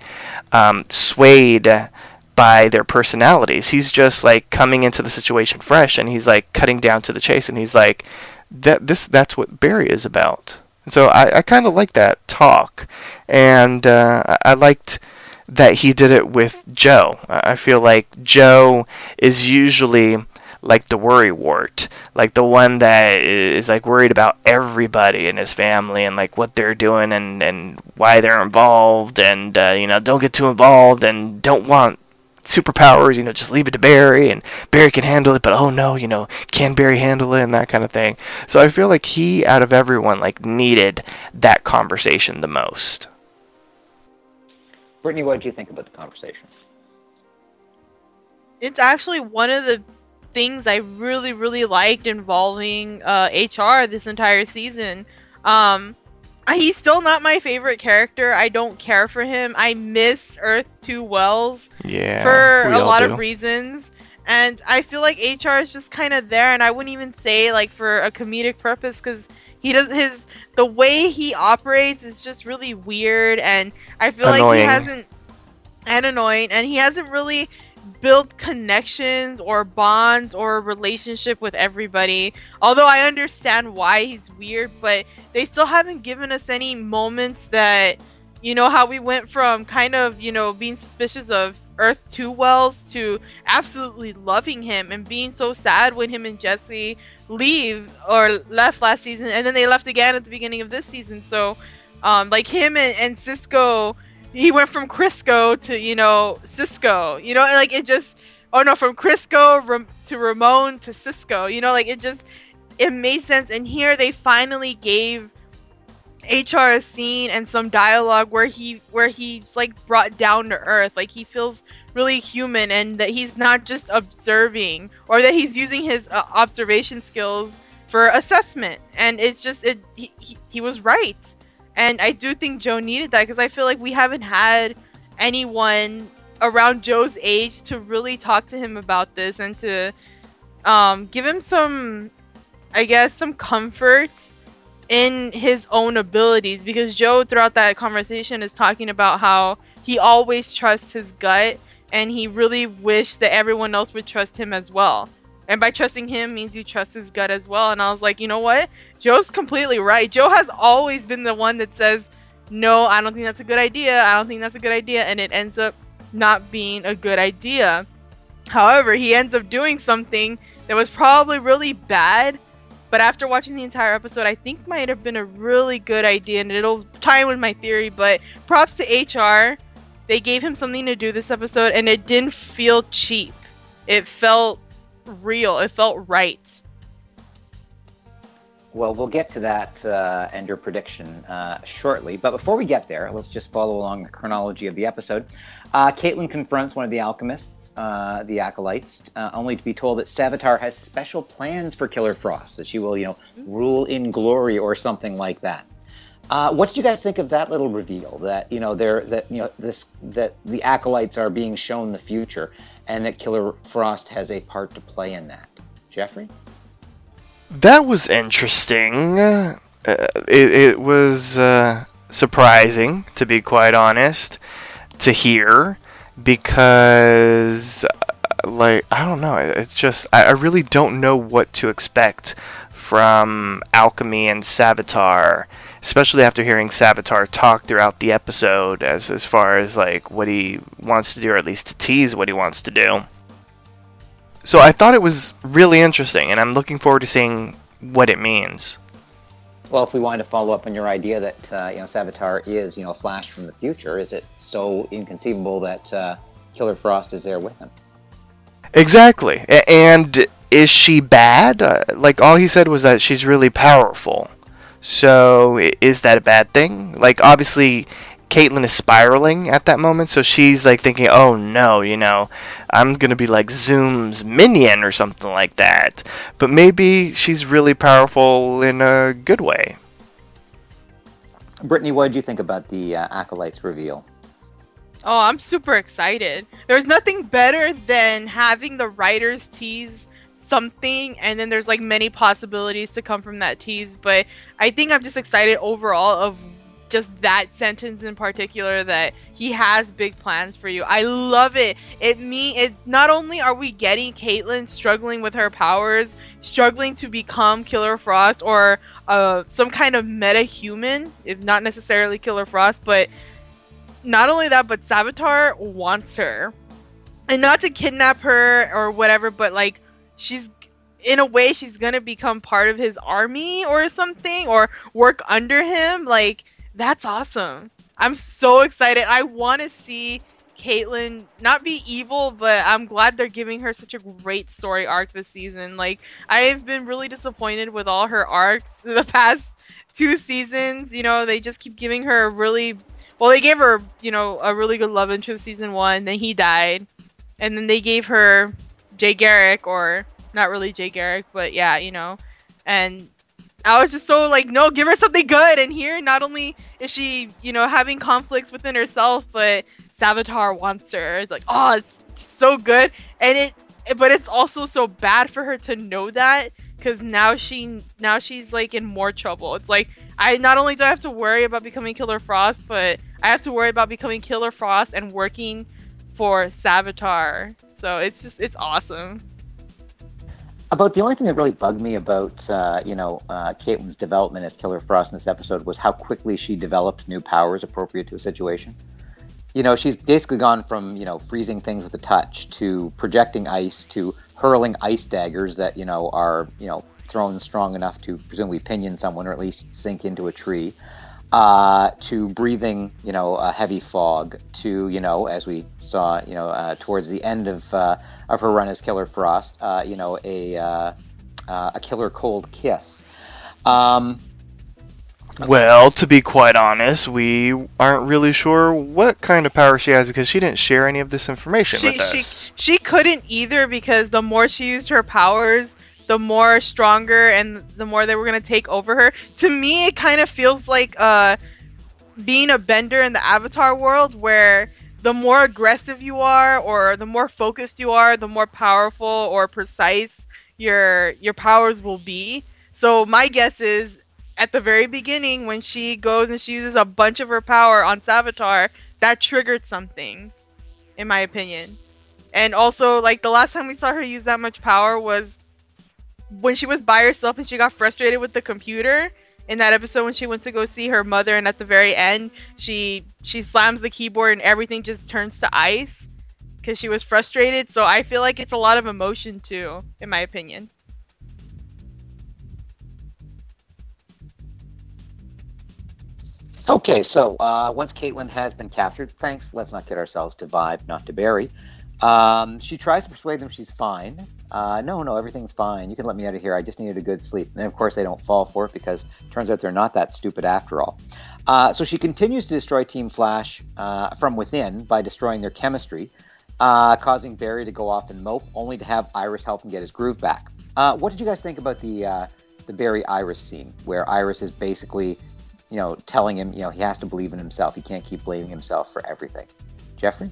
um, swayed by their personalities. He's just like coming into the situation fresh, and he's like cutting down to the chase, and he's like, that this that's what Barry is about. So I, I kind of like that talk, and uh, I, I liked that he did it with Joe. I feel like Joe is usually like the worrywart, like the one that is like worried about everybody in his family and like what they're doing and, and why they're involved and, uh, you know, don't get too involved and don't want superpowers, you know, just leave it to Barry and Barry can handle it, but oh no, you know, can Barry handle it and that kind of thing. So I feel like he, out of everyone, like needed that conversation the most. Brittany, what did you think about the conversation? It's actually one of the things I really, really liked involving uh, H R this entire season. Um, he's still not my favorite character. I don't care for him. I miss Earth two Wells yeah, for a lot do. of reasons. And I feel like H R is just kind of there, and I wouldn't even say like for a comedic purpose because he does his the way he operates is just really weird, and I feel annoying. like he hasn't and annoying, and he hasn't really build connections or bonds or relationship with everybody. Although I understand why he's weird, but they still haven't given us any moments that, you know, how we went from kind of, you know, being suspicious of Earth two Wells to absolutely loving him and being so sad when him and Jesse leave or left last season, and then they left again at the beginning of this season. So um, like him and, and Cisco, he went from Crisco to, you know, Cisco, you know, like it just, oh no, from Crisco Ram- to Ramon to Cisco, you know, like it just, it made sense. And here they finally gave H R a scene and some dialogue where he, where he's like brought down to earth. Like he feels really human and that he's not just observing or that he's using his uh, observation skills for assessment. And it's just, it he, he, he was right. And I do think Joe needed that because I feel like we haven't had anyone around Joe's age to really talk to him about this and to um, give him some, I guess, some comfort in his own abilities. Because Joe, throughout that conversation, is talking about how he always trusts his gut and he really wished that everyone else would trust him as well. And by trusting him means you trust his gut as well. And I was like, you know what? Joe's completely right. Joe has always been the one that says, no, I don't think that's a good idea. I don't think that's a good idea. And it ends up not being a good idea. However, he ends up doing something that was probably really bad, But after watching the entire episode, I think might have been a really good idea, and it'll tie in with my theory, but props to H R. They gave him something to do this episode, and it didn't feel cheap. It felt real. It felt right. Well, we'll get to that uh, and your prediction uh, shortly. But before we get there, let's just follow along the chronology of the episode. Uh, Caitlin confronts one of the alchemists, Uh, the Acolytes, uh, only to be told that Savitar has special plans for Killer Frost, that she will, you know, rule in glory or something like that. Uh, what did you guys think of that little reveal? That, you know, they're, that, you know, this, that the Acolytes are being shown the future, and that Killer Frost has a part to play in that. Jeffrey? That was interesting. Uh, it, it was uh, surprising, to be quite honest, to hear. Because, like, I don't know, it's just, I, I really don't know what to expect from Alchemy and Savitar, especially after hearing Savitar talk throughout the episode as, as far as, like, what he wants to do, or at least to tease what he wants to do. So I thought it was really interesting, and I'm looking forward to seeing what it means. Well, if we wanted to follow up on your idea that uh, you know, Savitar is, you know, a Flash from the future, is it so inconceivable that uh, Killer Frost is there with him? Exactly. A- and is she bad? Uh, like, all he said was that she's really powerful. So is that a bad thing? Like, obviously, Caitlin is spiraling at that moment, so she's like thinking, oh no, you know, I'm gonna be like Zoom's minion or something like that. But maybe she's really powerful in a good way. Brittany, what did you think about the uh, Acolytes reveal? Oh, I'm super excited. There's nothing better than having the writers tease something, and then there's like many possibilities to come from that tease, but I think I'm just excited overall of just that sentence in particular, that he has big plans for you. I love it. It mean it. Not only are we getting Caitlin struggling with her powers, struggling to become Killer Frost or uh, some kind of meta-human, if not necessarily Killer Frost, but not only that, but Savitar wants her. And not to kidnap her or whatever, but like, she's, in a way, she's going to become part of his army or something, or work under him. Like, that's awesome. I'm so excited. I want to see Caitlin not be evil, but I'm glad they're giving her such a great story arc this season. Like, I've been really disappointed with all her arcs the past two seasons. You know, they just keep giving her a really... Well, they gave her, you know, a really good love interest season one, then he died. And then they gave her Jay Garrick, or not really Jay Garrick, but yeah, you know. And I was just so like, no, give her something good. And here, not only is she, you know, having conflicts within herself, but Savitar wants her. It's like, oh, it's just so good. And it, but it's also so bad for her to know that, because now she, now she's like in more trouble. It's like, I not only do I have to worry about becoming Killer Frost, but I have to worry about becoming Killer Frost and working for Savitar. So it's just, it's awesome. About the only thing that really bugged me about, uh, you know, uh, Caitlin's development as Killer Frost in this episode was how quickly she developed new powers appropriate to a situation. You know, she's basically gone from, you know, freezing things with a touch to projecting ice to hurling ice daggers that, you know, are, you know, thrown strong enough to presumably pinion someone or at least sink into a tree, uh, to breathing, you know, a heavy fog, to, you know, as we saw, you know, uh, towards the end of, uh, of her run as Killer Frost, uh, you know, a, uh, uh, a killer cold kiss. Um, well, to be quite honest, we aren't really sure what kind of power she has, because she didn't share any of this information she, with us. She, she couldn't either, because the more she used her powers, the more stronger and the more they were going to take over her. To me, it kind of feels like uh, being a bender in the Avatar world, where the more aggressive you are, or the more focused you are, the more powerful or precise your your powers will be. So my guess is, at the very beginning, when she goes and she uses a bunch of her power on Savitar, that triggered something, in my opinion. And also, like, the last time we saw her use that much power was when she was by herself and she got frustrated with the computer in that episode when she went to go see her mother, and at the very end she she slams the keyboard and everything just turns to ice because she was frustrated. So I feel like it's a lot of emotion too, in my opinion. Okay, so uh, once Caitlin has been captured, thanks, let's not kid ourselves, to Vibe, not to Barry. Um, she tries to persuade them she's fine. Uh, no, no, everything's fine. You can let me out of here. I just needed a good sleep. And, of course, they don't fall for it because it turns out they're not that stupid after all. Uh, so she continues to destroy Team Flash uh, from within by destroying their chemistry, uh, causing Barry to go off and mope, only to have Iris help him get his groove back. Uh, what did you guys think about the uh, the Barry-Iris scene where Iris is basically, you know, telling him, you know, he has to believe in himself. He can't keep blaming himself for everything. Jeffrey?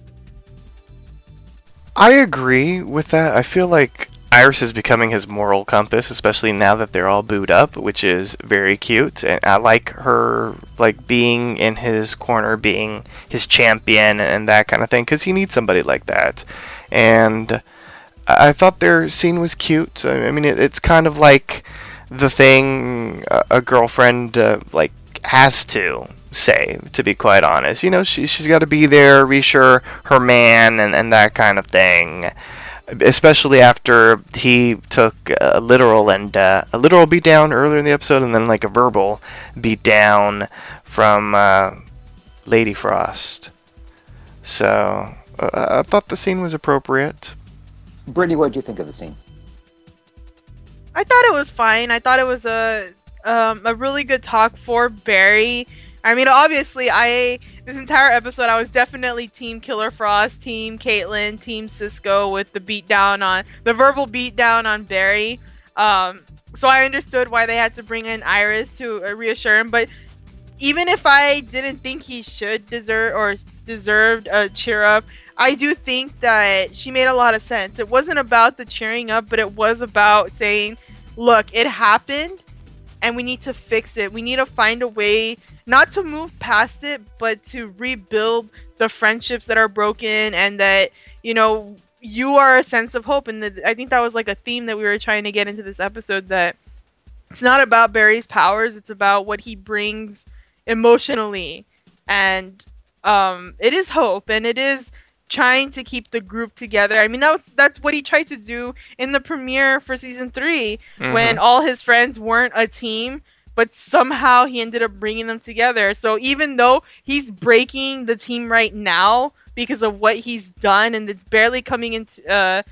I agree with that. I feel like Iris is becoming his moral compass, especially now that they're all booed up, which is very cute. And I like her, like, being in his corner, being his champion and that kind of thing, because he needs somebody like that. And I thought their scene was cute. I mean, it's kind of like the thing a girlfriend, uh, like, has to say, to be quite honest. You know, she, she's got to be there, reassure her man, and, and that kind of thing. Especially after he took a literal and uh, a literal beat down earlier in the episode, and then like a verbal beat down from uh, Lady Frost. So uh, I thought the scene was appropriate. Brittany, what did you think of the scene? I thought it was fine. I thought it was a um, a really good talk for Barry. I mean, obviously, I this entire episode, I was definitely Team Killer Frost, Team Caitlin, Team Cisco with the beatdown on the verbal beatdown on Barry. Um, so I understood why they had to bring in Iris to uh, reassure him. But even if I didn't think he should deserve or deserved a cheer up, I do think that she made a lot of sense. It wasn't about the cheering up, but it was about saying, "Look, it happened, and we need to fix it. We need to find a way." Not to move past it, but to rebuild the friendships that are broken, and that, you know, you are a sense of hope. And the, I think that was like a theme that we were trying to get into this episode, that it's not about Barry's powers. It's about what he brings emotionally. And um, it is hope, and it is trying to keep the group together. I mean, that was, that's what he tried to do in the premiere for season three, mm-hmm. when all his friends weren't a team. But somehow he ended up bringing them together. So even though he's breaking the team right now because of what he's done, and it's barely coming into, uh,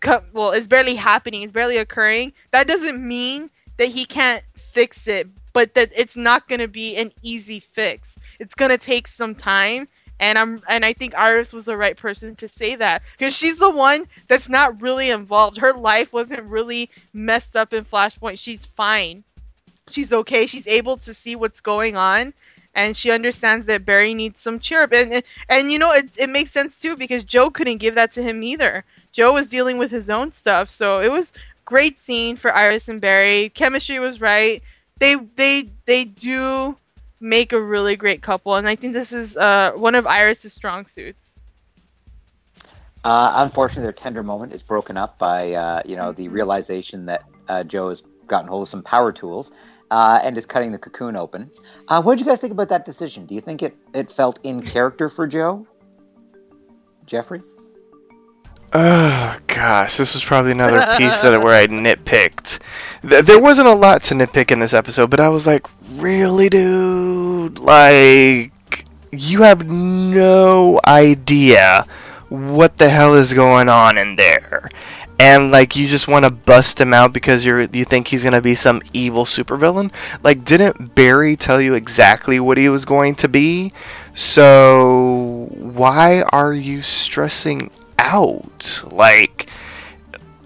co- well, it's barely happening, it's barely occurring, that doesn't mean that he can't fix it, but that it's not going to be an easy fix. It's going to take some time. And I'm, and I think Iris was the right person to say that, because she's the one that's not really involved. Her life wasn't really messed up in Flashpoint. She's fine. She's okay. She's able to see what's going on, and she understands that Barry needs some cheer up. And, and, and you know, it it makes sense, too, because Joe couldn't give that to him either. Joe was dealing with his own stuff. So it was great scene for Iris and Barry. Chemistry was right. They they they do make a really great couple, and I think this is uh, one of Iris' strong suits. Uh, unfortunately, their tender moment is broken up by, uh, you know, mm-hmm. the realization that uh, Joe has gotten hold of some power tools. Uh, and is cutting the cocoon open. Uh, what did you guys think about that decision? Do you think it, it felt in character for Joe? Jeffrey? Oh, gosh. This was probably another piece that where I nitpicked. Th- there wasn't a lot to nitpick in this episode, but I was like, really, dude? Like, you have no idea what the hell is going on in there. And, like, you just want to bust him out because you're, you think he's going to be some evil supervillain? Like, didn't Barry tell you exactly what he was going to be? So, why are you stressing out? Like,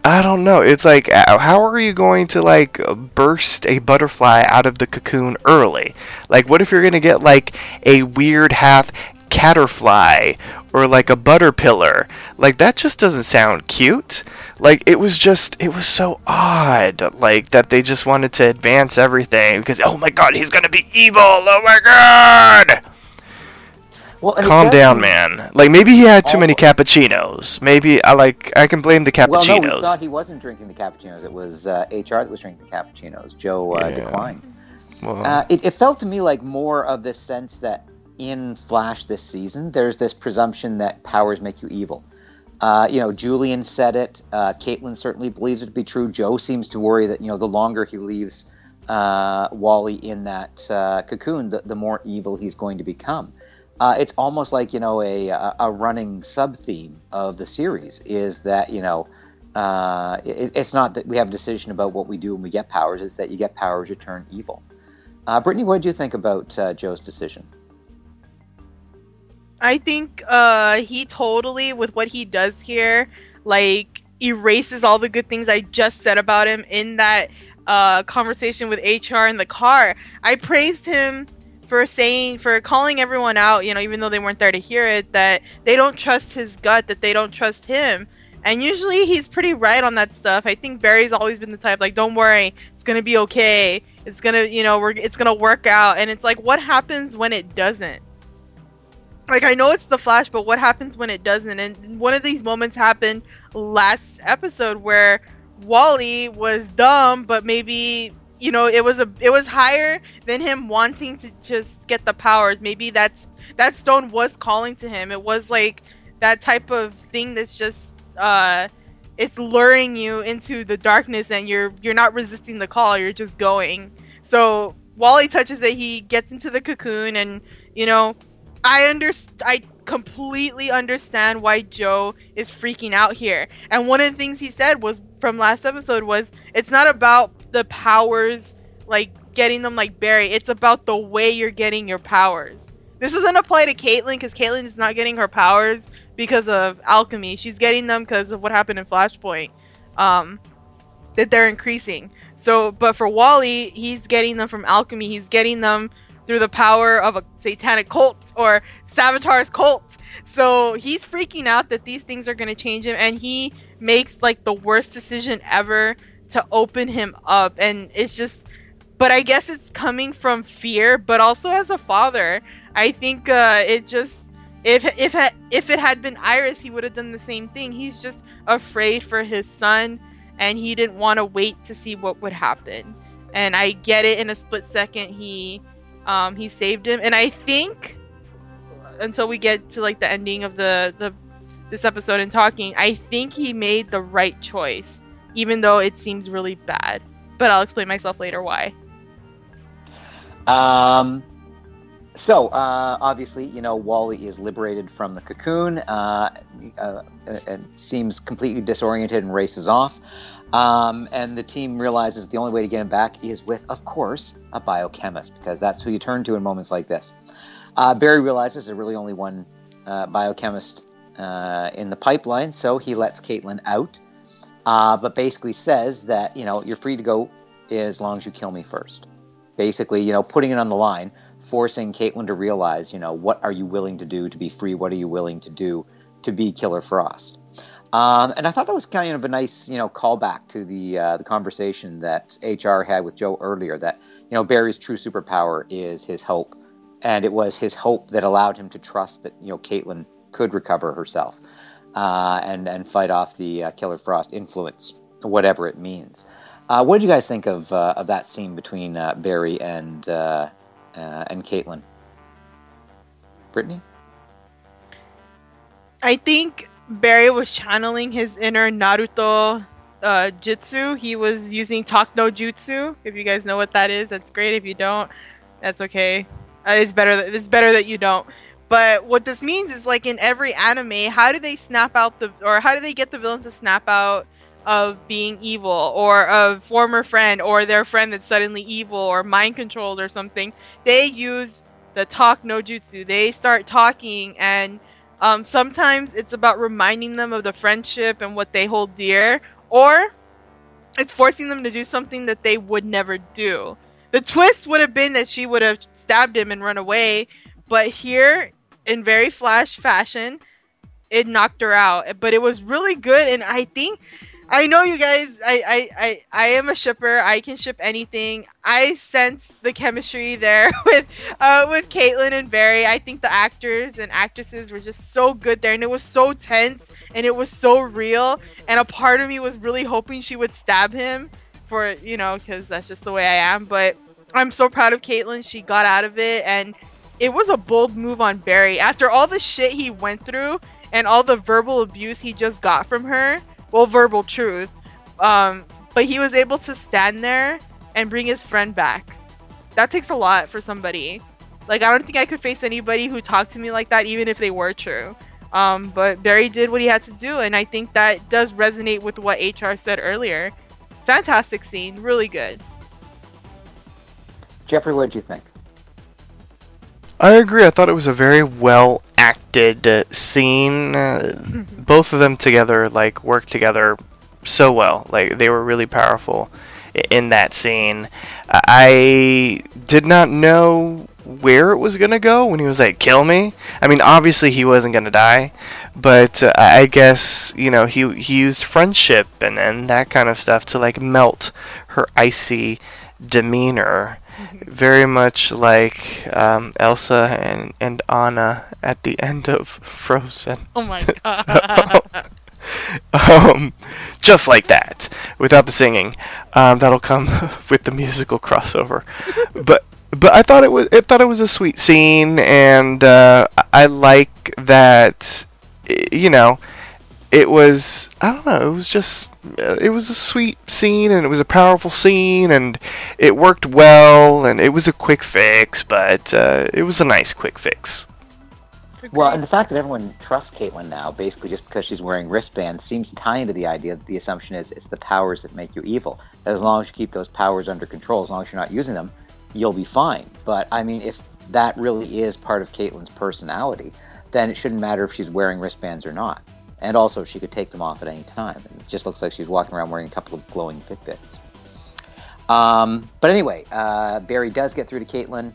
I don't know. It's like, how are you going to, like, burst a butterfly out of the cocoon early? Like, what if you're going to get, like, a weird half caterfly or like a butter pillar? Like, that just doesn't sound cute. Like, it was just, it was so odd, like, that they just wanted to advance everything because, oh my god, he's gonna be evil, oh my god. Well, calm down, man. Like, maybe he had too many cappuccinos. Maybe I like I can blame the cappuccinos. Well, no, we thought he wasn't drinking the cappuccinos. It was uh, H R that was drinking the cappuccinos. Joe uh, yeah. declined. Well, uh, it, it felt to me like more of this sense that in Flash this season, there's this presumption that powers make you evil. Uh, you know, Julian said it. Uh, Caitlin certainly believes it to be true. Joe seems to worry that, you know, the longer he leaves uh, Wally in that uh, cocoon, the, the more evil he's going to become. Uh, it's almost like, you know, a a running sub-theme of the series is that, you know, uh, it, it's not that we have a decision about what we do when we get powers. It's that you get powers, you turn evil. Uh, Brittany, what did you think about uh, Joe's decision? I think uh, he totally, with what he does here, like, erases all the good things I just said about him in that uh, conversation with H R in the car. I praised him for saying, for calling everyone out, you know, even though they weren't there to hear it, that they don't trust his gut, that they don't trust him. And usually he's pretty right on that stuff. I think Barry's always been the type, like, don't worry, it's going to be okay. It's going to, you know, we're, it's going to work out. And it's like, what happens when it doesn't? Like, I know it's the Flash, but what happens when it doesn't? And one of these moments happened last episode where Wally was dumb, but maybe, you know, it was a it was higher than him wanting to just get the powers. Maybe that's that stone was calling to him. It was like that type of thing that's just uh, it's luring you into the darkness, and you're you're not resisting the call. You're just going. So Wally touches it. He gets into the cocoon, and you know. I underst- I completely understand why Joe is freaking out here. And one of the things he said was from last episode was it's not about the powers, like getting them like Barry. It's about the way you're getting your powers. This doesn't apply to Caitlin because Caitlin is not getting her powers because of alchemy. She's getting them because of what happened in Flashpoint, um, that they're increasing. So, but for Wally, he's getting them from alchemy. He's getting them through the power of a satanic cult or Savitar's cult. So he's freaking out that these things are going to change him, and he makes like the worst decision ever to open him up. And it's just, but I guess it's coming from fear, but also as a father, I think uh, it just, if, if, if it had been Iris, he would have done the same thing. He's just afraid for his son, and he didn't want to wait to see what would happen. And I get it, in a split second, he... Um, he saved him, and I think until we get to like the ending of the, the this episode and talking, I think he made the right choice, even though it seems really bad. But I'll explain myself later why. Um. So uh, obviously, you know, Wally is liberated from the cocoon, uh, uh, and seems completely disoriented and races off. Um, and the team realizes the only way to get him back is with, of course, a biochemist, because that's who you turn to in moments like this. Uh, Barry realizes there's really only one uh, biochemist uh, in the pipeline, so he lets Caitlin out, uh, but basically says that, you know, you're free to go as long as you kill me first. Basically, you know, putting it on the line, forcing Caitlin to realize, you know, what are you willing to do to be free? What are you willing to do to be Killer Frost? Um, and I thought that was kind of a nice, you know, callback to the uh, the conversation that H R had with Joe earlier, that, you know, Barry's true superpower is his hope. And it was his hope that allowed him to trust that, you know, Caitlin could recover herself uh, and, and fight off the uh, Killer Frost influence, whatever it means. Uh, what did you guys think of uh, of that scene between uh, Barry and, uh, uh, and Caitlin? Brittany? I think... Barry was channeling his inner Naruto uh, jutsu. He was using Takno Jutsu. If you guys know what that is, that's great. If you don't, that's okay. Uh, it's better. That, it's better that you don't. But what this means is, like in every anime, how do they snap out the, or how do they get the villain to snap out of being evil, or a former friend, or their friend that's suddenly evil, or mind controlled, or something? They use the Takno Jutsu. They start talking and. Um, sometimes it's about reminding them of the friendship and what they hold dear, or it's forcing them to do something that they would never do. The twist would have been that she would have stabbed him and run away, but here, in very Flash fashion, it knocked her out. But it was really good, and I think, I know you guys, I, I, I, I am a shipper. I can ship anything. I sense the chemistry there with uh, with Caitlin and Barry. I think the actors and actresses were just so good there. And it was so tense. And it was so real. And a part of me was really hoping she would stab him for, you know, because that's just the way I am. But I'm so proud of Caitlin. She got out of it. And it was a bold move on Barry. After all the shit he went through and all the verbal abuse he just got from her. Well, verbal truth. Um, but he was able to stand there and bring his friend back. That takes a lot for somebody. Like, I don't think I could face anybody who talked to me like that, even if they were true. Um, but Barry did what he had to do, and I think that does resonate with what H R said earlier. Fantastic scene. Really good. Jeffrey, what did you think? I agree. I thought it was a very well acted uh, scene. Uh, mm-hmm. Both of them together, like, worked together so well. Like, they were really powerful in that scene. I did not know where it was going to go when he was like, kill me. I mean, obviously he wasn't going to die, but uh, I guess, you know, he he used friendship and, and that kind of stuff to, like, melt her icy demeanor. Mm-hmm. Very much like um, Elsa and, and Anna at the end of Frozen. Oh my god. so, Um, just like that, without the singing. Um, that'll come with the musical crossover. but but I thought it was I thought it was a sweet scene, and uh, I like that. You know, it was I don't know. It was just it was a sweet scene, and it was a powerful scene, and it worked well, and it was a quick fix, but uh, it was a nice quick fix. Well, and the fact that everyone trusts Caitlin now, basically just because she's wearing wristbands, seems to tie into the idea that the assumption is it's the powers that make you evil. That as long as you keep those powers under control, as long as you're not using them, you'll be fine. But, I mean, if that really is part of Caitlin's personality, then it shouldn't matter if she's wearing wristbands or not. And also, she could take them off at any time. It just looks like she's walking around wearing a couple of glowing Fitbits. Um, but anyway, uh, Barry does get through to Caitlin.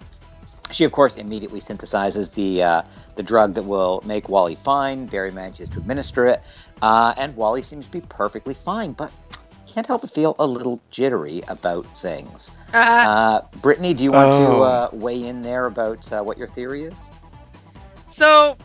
She, of course, immediately synthesizes the uh, the drug that will make Wally fine. Barry manages to administer it, uh, and Wally seems to be perfectly fine, but can't help but feel a little jittery about things. Uh, uh, Brittany, do you want oh. to uh, weigh in there about uh, what your theory is? So,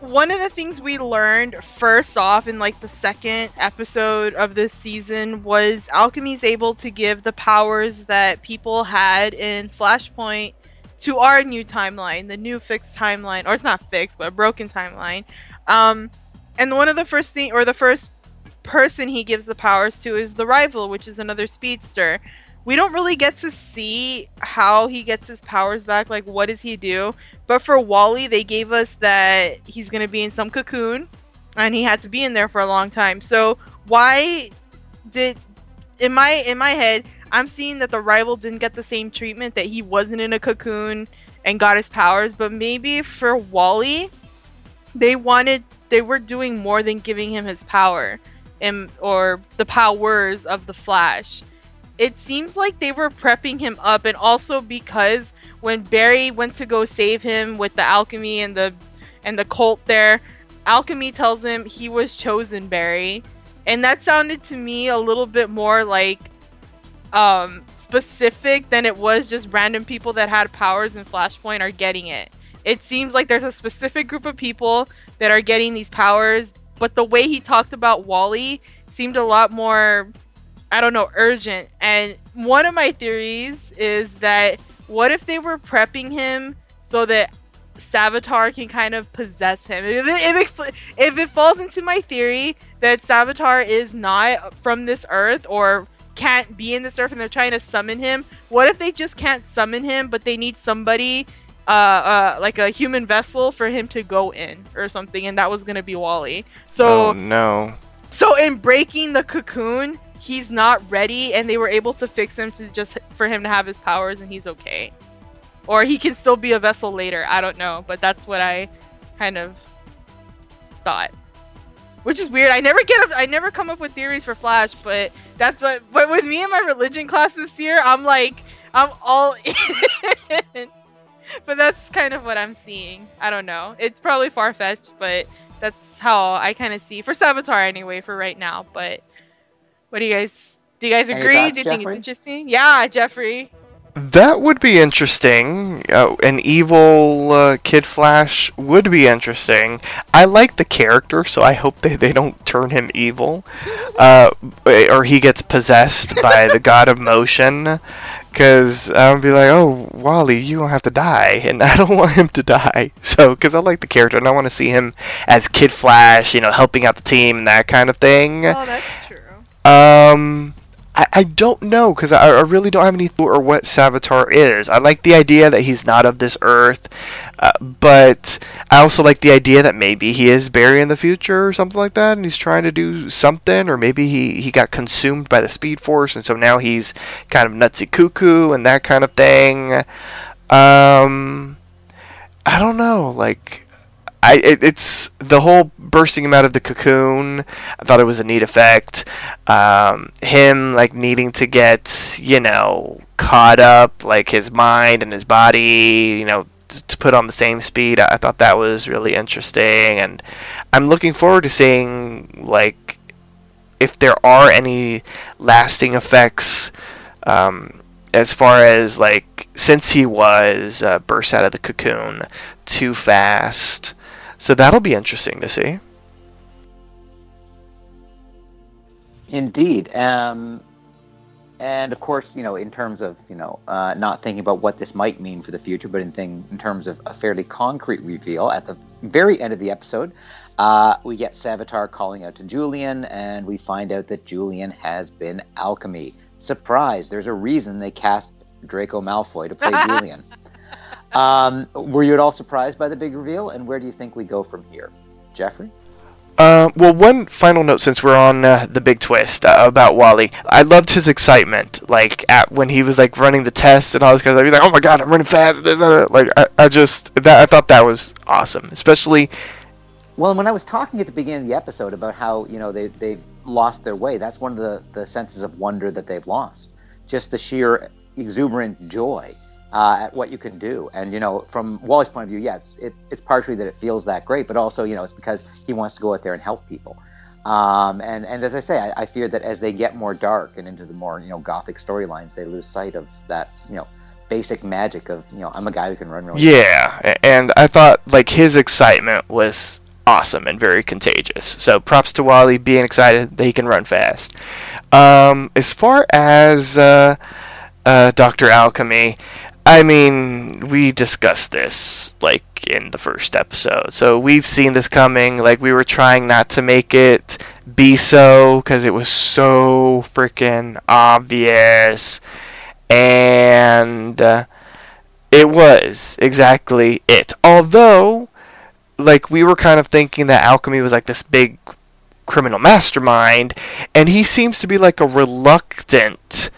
one of the things we learned first off in, like, the second episode of this season was Alchemy's able to give the powers that people had in Flashpoint to our new timeline, the new fixed timeline, or it's not fixed, but a broken timeline. Um, and one of the first thing, or the first person he gives the powers to is the Rival, which is another speedster. We don't really get to see how he gets his powers back. Like, what does he do? But for Wally, they gave us that he's going to be in some cocoon. And he had to be in there for a long time. So why did... In my in my head, I'm seeing that the Rival didn't get the same treatment. That he wasn't in a cocoon and got his powers. But maybe for Wally, they wanted... They were doing more than giving him his power. And, or the powers of the Flash. It seems like they were prepping him up, and also because when Barry went to go save him with the alchemy and the and the cult there, Alchemy tells him he was chosen, Barry. And that sounded to me a little bit more like um, specific than it was just random people that had powers in Flashpoint are getting it. It seems like there's a specific group of people that are getting these powers, but the way he talked about Wally seemed a lot more... I don't know, urgent. And one of my theories is that what if they were prepping him so that Savitar can kind of possess him? If it, if it, if it falls into my theory that Savitar is not from this Earth or can't be in this Earth and they're trying to summon him, what if they just can't summon him but they need somebody, uh, uh, like a human vessel for him to go in or something, and that was going to be Wally. So, oh, no. So in breaking the cocoon... He's not ready, and they were able to fix him to just for him to have his powers, and he's okay. Or he can still be a vessel later. I don't know, but that's what I kind of thought, which is weird. I never get up, I never come up with theories for Flash, but that's what. But with me in my religion class this year, I'm like, I'm all in. But that's kind of what I'm seeing. I don't know. It's probably far fetched, but that's how I kind of see for Savitar anyway for right now. But. What do you guys, do you guys agree? Thoughts, do you Jeffrey? Think it's interesting? Yeah, Jeffrey. That would be interesting. Uh, an evil uh, Kid Flash would be interesting. I like the character, so I hope they, they don't turn him evil. Uh, or he gets possessed by the god of motion. Because I would be like, oh, Wally, you don't have to die. And I don't want him to die. So, because I like the character, and I want to see him as Kid Flash, you know, helping out the team and that kind of thing. Oh, that's true. Um, I, I don't know, because I, I really don't have any clue or what Savitar is. I like the idea that he's not of this Earth, uh, but I also like the idea that maybe he is Barry in the future or something like that, and he's trying to do something, or maybe he, he got consumed by the Speed Force, and so now he's kind of nutsy cuckoo and that kind of thing. Um, I don't know, like... I, it, it's the whole bursting him out of the cocoon. I thought it was a neat effect. Um, him, like, needing to get, you know, caught up, like, his mind and his body, you know, t- to put on the same speed. I, I thought that was really interesting. And I'm looking forward to seeing, like, if there are any lasting effects, um, as far as, like, since he was uh, burst out of the cocoon too fast... So that'll be interesting to see. Indeed. Um, and, of course, you know, in terms of, you know, uh, not thinking about what this might mean for the future, but in, thing, in terms of a fairly concrete reveal, at the very end of the episode, uh, we get Savitar calling out to Julian, and we find out that Julian has been Alchemy. Surprise! There's a reason they cast Draco Malfoy to play Julian. Um, were you at all surprised by the big reveal, and where do you think we go from here, Jeffrey? Uh, well, one final note, since we're on uh, the big twist uh, about Wally. I loved his excitement, like, at, when he was, like, running the test and all this kind of stuff. He was like, oh my god, I'm running fast. Like, I, I just, that, I thought that was awesome, especially... Well, when I was talking at the beginning of the episode about how, you know, they, they've lost their way, that's one of the, the senses of wonder that they've lost. Just the sheer exuberant joy. Uh, at what you can do. And, you know, from Wally's point of view, yes, it, it's partially that it feels that great, but also, you know, it's because he wants to go out there and help people. Um, and, and as I say, I, I fear that as they get more dark and into the more, you know, gothic storylines, they lose sight of that, you know, basic magic of, you know, I'm a guy who can run really Yeah, fast. And I thought, like, his excitement was awesome and very contagious. So props to Wally being excited that he can run fast. Um, as far as uh, uh, Doctor Alchemy... I mean, we discussed this, like, in the first episode. So we've seen this coming. Like, we were trying not to make it be so, because it was so freaking obvious. And uh, it was exactly it. Although, like, we were kind of thinking that Alchemy was, like, this big criminal mastermind. And he seems to be, like, a reluctant...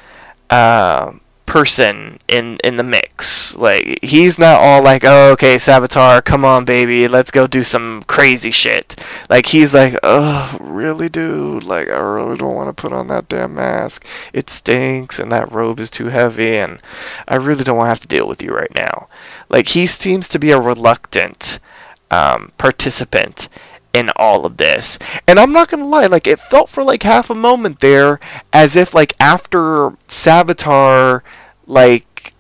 Uh, person in in the mix. Like, he's not all like, oh, okay, Savitar, come on, baby, let's go do some crazy shit. Like, he's like, oh, really, dude? Like, I really don't want to put on that damn mask. It stinks, and that robe is too heavy, and I really don't want to have to deal with you right now. Like, he seems to be a reluctant um, participant in all of this. And I'm not gonna lie, like, it felt for, like, half a moment there as if, like, after Savitar, like,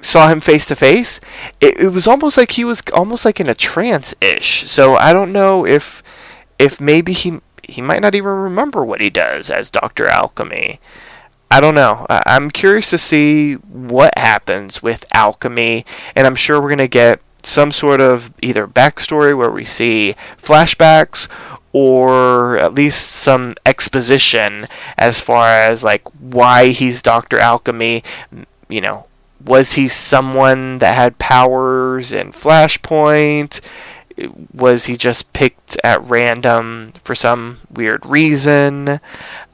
saw him face to face, it, it was almost like he was almost like in a trance-ish. So I don't know if if maybe he he might not even remember what he does as Doctor Alchemy. I don't know. I, I'm curious to see what happens with Alchemy, and I'm sure we're gonna get some sort of either backstory where we see flashbacks or at least some exposition as far as, like, why he's Doctor Alchemy. You know, was he someone that had powers in Flashpoint? Was he just picked at random for some weird reason?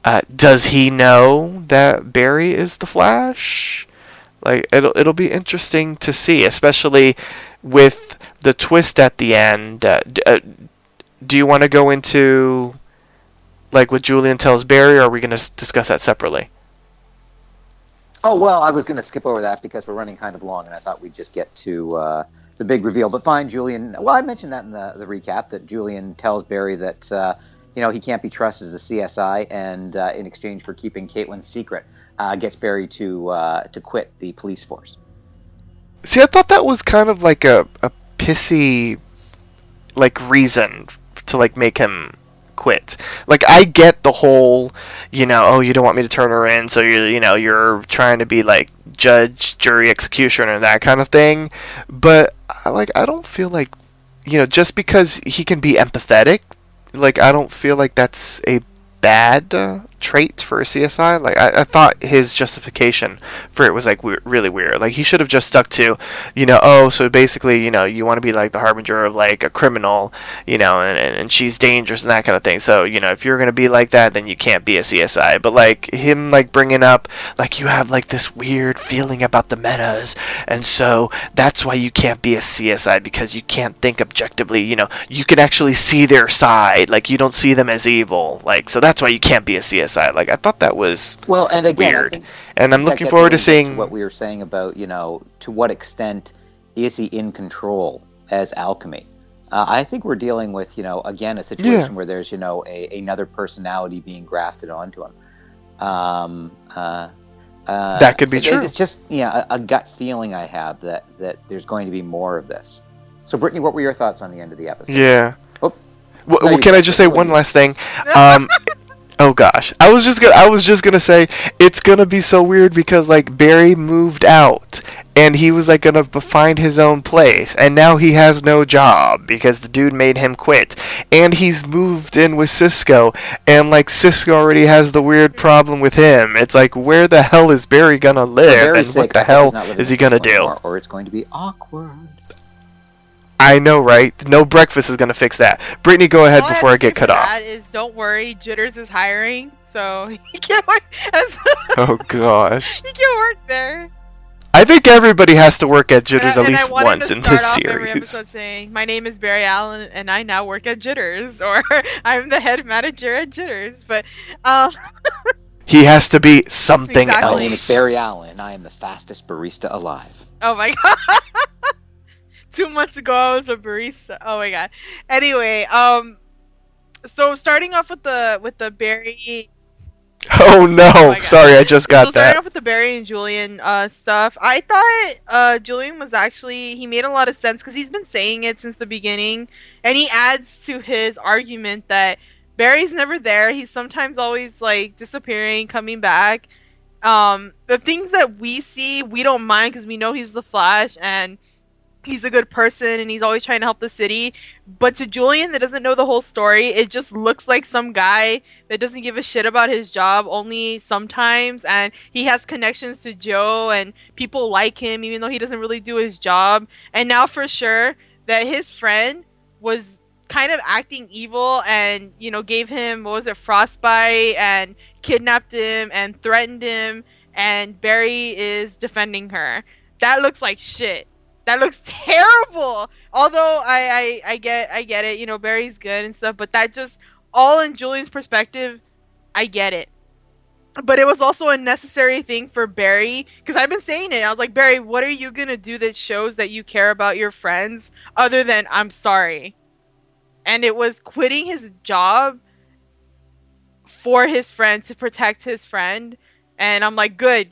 Uh, does he know that Barry is the Flash? Like, it'll it'll be interesting to see, especially with the twist at the end. Uh, d- uh, do you want to go into, like, what Julian tells Barry, or are we going to s- discuss that separately? Oh, well, I was going to skip over that because we're running kind of long, and I thought we'd just get to uh, the big reveal. But fine, Julian... Well, I mentioned that in the, the recap, that Julian tells Barry that, uh, you know, he can't be trusted as a C S I, and uh, in exchange for keeping Caitlin's secret, uh, gets Barry to uh, to quit the police force. See, I thought that was kind of like a, a pissy, like, reason to, like, make him quit. Like, I get the whole, you know, oh, you don't want me to turn her in, so you're, you know, you're trying to be, like, judge, jury, executioner, that kind of thing. But, I, like, I don't feel like, you know, just because he can be empathetic, like, I don't feel like that's a bad uh, trait for C S I. Like, I, I thought his justification for it was, like, we- really weird. Like, he should have just stuck to, you know, oh, so basically, you know, you want to be, like, the harbinger of, like, a criminal, you know, and, and, and she's dangerous and that kind of thing. So, you know, if you're going to be like that, then you can't be a C S I. But, like, him, like, bringing up, like, you have, like, this weird feeling about the metas, and so that's why you can't be a C S I, because you can't think objectively, you know, you can actually see their side, like, you don't see them as evil, like, so that's why you can't be a C S I. Like, I thought that was well, and again, weird, and I'm looking forward to seeing what we were saying about, you know, to what extent is he in control as Alchemy. Uh, I think we're dealing with, you know, again, a situation yeah. where there's, you know, a, another personality being grafted onto him. Um, uh, uh, that could be it, true. It's just, yeah, a, a gut feeling I have that, that there's going to be more of this. So, Brittany, what were your thoughts on the end of the episode? Yeah. Oh, well, well can I just say one last thing? Um, oh gosh, I was just gonna, I was just gonna say it's gonna be so weird because, like, Barry moved out. And he was, like, going to find his own place. And now he has no job because the dude made him quit. And he's moved in with Cisco. And, like, Cisco already has the weird problem with him. It's like, where the hell is Barry going to live? And what the hell is he going to do? Or it's going to be awkward. I know, right? No breakfast is going to fix that. Brittany, go ahead before I get cut off. That is, don't worry, Jitters is hiring. So he can't work. Oh, gosh. He can't work there. I think everybody has to work at Jitters and at least once in this series. Every episode saying, my name is Barry Allen, and I now work at Jitters, or I'm the head manager at Jitters. But um, he has to be something exactly. else. My name is Barry Allen, and I am the fastest barista alive. Oh my god! Two months ago, I was a barista. Oh my god. Anyway, um, so starting off with the with the Barry. Oh no! Oh Sorry, I just got so that. Starting off with the Barry and Julian uh, stuff, I thought uh, Julian was actually, he made a lot of sense because he's been saying it since the beginning, and he adds to his argument that Barry's never there. He's sometimes always, like, disappearing, coming back. Um, the things that we see, we don't mind because we know he's the Flash and he's a good person and he's always trying to help the city. But to Julian that doesn't know the whole story, it just looks like some guy that doesn't give a shit about his job only sometimes, and he has connections to Joe and people like him even though he doesn't really do his job. And now for sure that his friend was kind of acting evil and, you know, gave him, what was it, frostbite, and kidnapped him and threatened him, and Barry is defending her. That looks like shit. That looks terrible. Although I, I, I get I get it, you know, Barry's good and stuff, but that just all in Julian's perspective, I get it. But it was also a necessary thing for Barry, because I've been saying it. I was like, Barry, what are you gonna do that shows that you care about your friends other than I'm sorry? And it was quitting his job for his friend to protect his friend. And I'm like, good,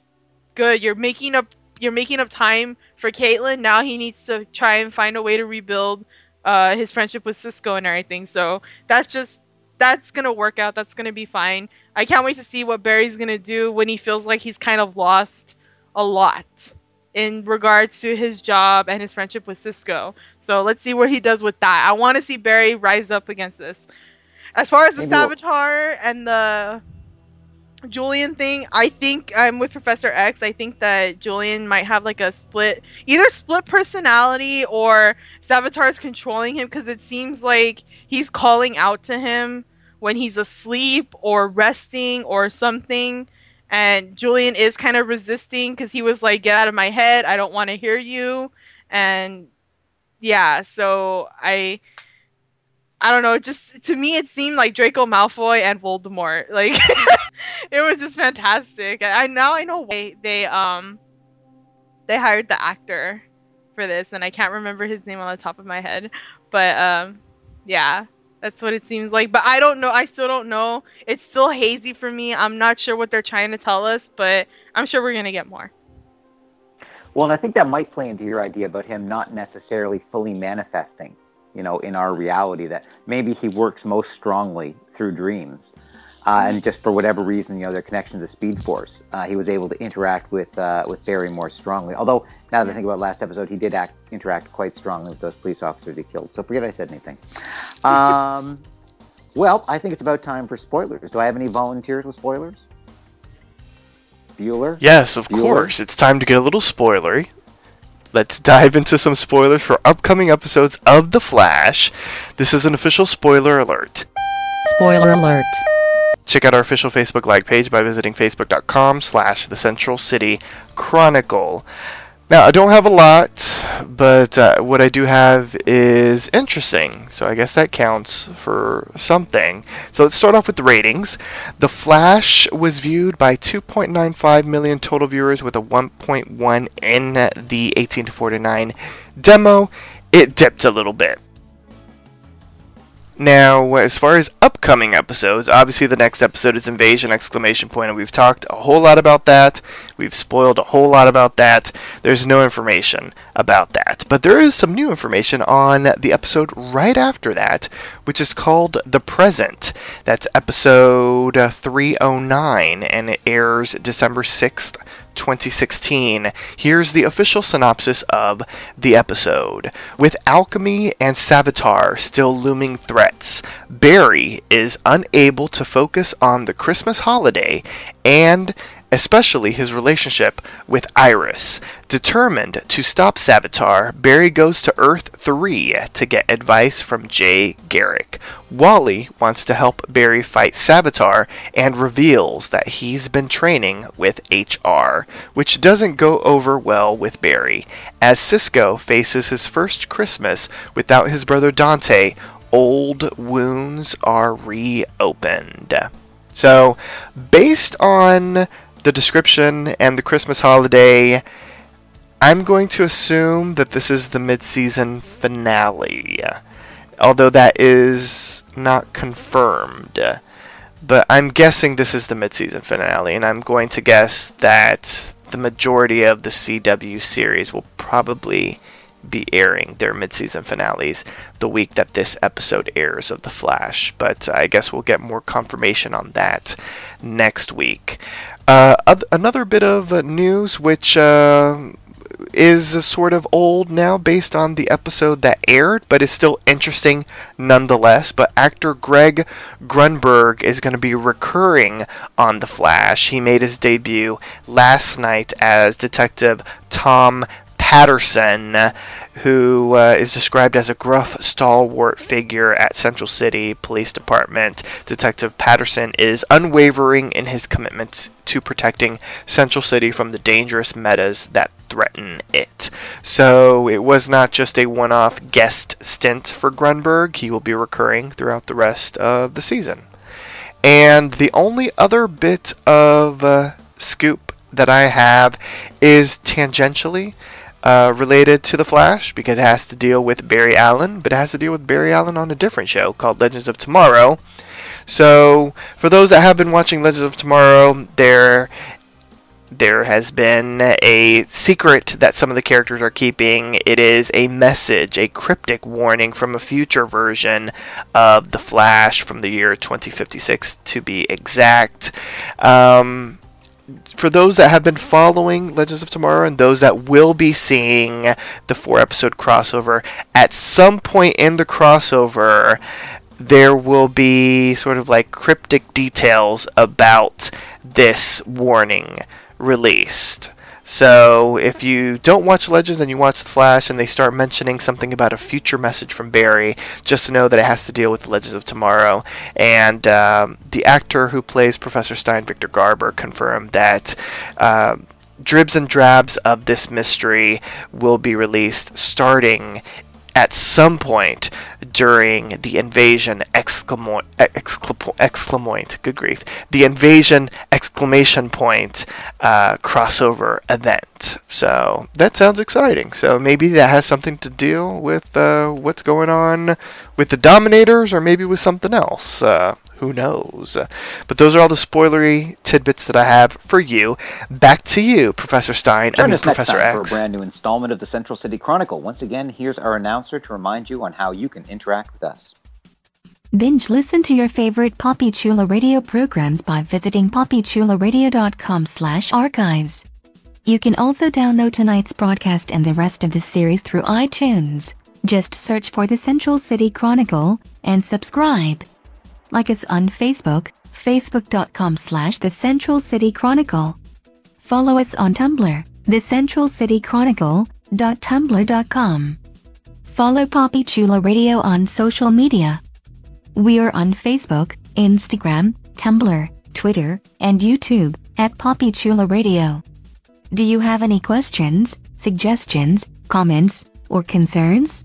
good. You're making up you're making up time for Caitlin. Now he needs to try and find a way to rebuild uh, his friendship with Cisco and everything. So that's just, that's going to work out. That's going to be fine. I can't wait to see what Barry's going to do when he feels like he's kind of lost a lot in regards to his job and his friendship with Cisco. So let's see what he does with that. I want to see Barry rise up against this. As far as the Savitar and the Julian thing, I think I'm with Professor Echs. I think that Julian might have, like, a split, either split personality or Savitar is controlling him, because it seems like he's calling out to him when he's asleep or resting or something, and Julian is kind of resisting because he was like, get out of my head, I don't want to hear you. And yeah, so I I don't know, just to me it seemed like Draco Malfoy and Voldemort, like it was just fantastic. I now I know why they um they hired the actor for this, and I can't remember his name on the top of my head, but um yeah, that's what it seems like. But I don't know, I still don't know. It's still hazy for me. I'm not sure what they're trying to tell us, but I'm sure we're gonna get more. Well, and I think that might play into your idea about him not necessarily fully manifesting, you know, in our reality, that maybe he works most strongly through dreams. Uh, and just for whatever reason, you know, their connection to the Speed Force, uh, he was able to interact with uh, with Barry more strongly. Although, now that I think about last episode, he did act, interact quite strongly with those police officers he killed. So forget I said anything. Um, Well, I think it's about time for spoilers. Do I have any volunteers with spoilers? Bueller? Yes, of Bueller? course. It's time to get a little spoilery. Let's dive into some spoilers for upcoming episodes of The Flash. This is an official spoiler alert. Spoiler alert. Check out our official Facebook like page by visiting facebook.com slash The Central City Chronicle. Now, I don't have a lot, but uh, what I do have is interesting, so I guess that counts for something. So let's start off with the ratings. The Flash was viewed by two point nine five million total viewers with a one point one in the eighteen to forty-nine demo. It dipped a little bit. Now, as far as upcoming episodes, obviously the next episode is Invasion, exclamation point, and we've talked a whole lot about that. We've spoiled a whole lot about that. There's no information about that. But there is some new information on the episode right after that, which is called The Present. That's episode three oh nine, and it airs December sixth. twenty sixteen. Here's the official synopsis of the episode. With Alchemy and Savitar still looming threats, Barry is unable to focus on the Christmas holiday and especially his relationship with Iris. Determined to stop Savitar, Barry goes to Earth three to get advice from Jay Garrick. Wally wants to help Barry fight Savitar and reveals that he's been training with H R, which doesn't go over well with Barry, as Cisco faces his first Christmas without his brother Dante. Old wounds are reopened. So, based on the description and the Christmas holiday, I'm going to assume that this is the mid-season finale, although that is not confirmed. But I'm guessing this is the mid-season finale, and I'm going to guess that the majority of the C W series will probably be airing their mid-season finales the week that this episode airs of The Flash. But I guess we'll get more confirmation on that next week. Uh, another bit of news, which uh, is sort of old now based on the episode that aired, but is still interesting nonetheless. But actor Greg Grunberg is going to be recurring on The Flash. He made his debut last night as Detective Tom Patterson, who uh, is described as a gruff, stalwart figure at Central City Police Department. Detective Patterson is unwavering in his commitment to protecting Central City from the dangerous metas that threaten it. So it was not just a one-off guest stint for Grunberg. He will be recurring throughout the rest of the season. And the only other bit of uh, scoop that I have is tangentially Uh, related to The Flash, because it has to deal with Barry Allen, but it has to deal with Barry Allen on a different show called Legends of Tomorrow. So, for those that have been watching Legends of Tomorrow, there there has been a secret that some of the characters are keeping. It is a message, a cryptic warning from a future version of The Flash from the year twenty fifty-six, to be exact. Um... For those that have been following Legends of Tomorrow and those that will be seeing the four-episode crossover, at some point in the crossover, there will be sort of like cryptic details about this warning released. So if you don't watch Legends and you watch The Flash and they start mentioning something about a future message from Barry, just to know that it has to deal with Legends of Tomorrow. And um, the actor who plays Professor Stein, Victor Garber, confirmed that uh, dribs and drabs of this mystery will be released starting at some point during the Invasion exclamo- exclamo- exclamoint, good grief, the Invasion exclamation point uh, crossover event. So that sounds exciting. So maybe that has something to deal with uh, what's going on with the Dominators, or maybe with something else. Uh, who knows? But those are all the spoilery tidbits that I have for you. Back to you, Professor Stein. Join I mean, us Professor next time Echs. For a brand new installment of the Central City Chronicle. Once again, here's our announcer to remind you on how you can interact with us. Binge listen to your favorite Papi Chulo Radio programs by visiting papichuloradio.com slash archives. You can also download tonight's broadcast and the rest of the series through iTunes. Just search for the Central City Chronicle and subscribe. Like us on Facebook, facebook.com slash The Central City Chronicle. Follow us on Tumblr, the central city chronicle dot tumblr dot com. Follow Papi Chulo Radio on social media. We are on Facebook, Instagram, Tumblr, Twitter, and YouTube, at Papi Chulo Radio. Do you have any questions, suggestions, comments, or concerns?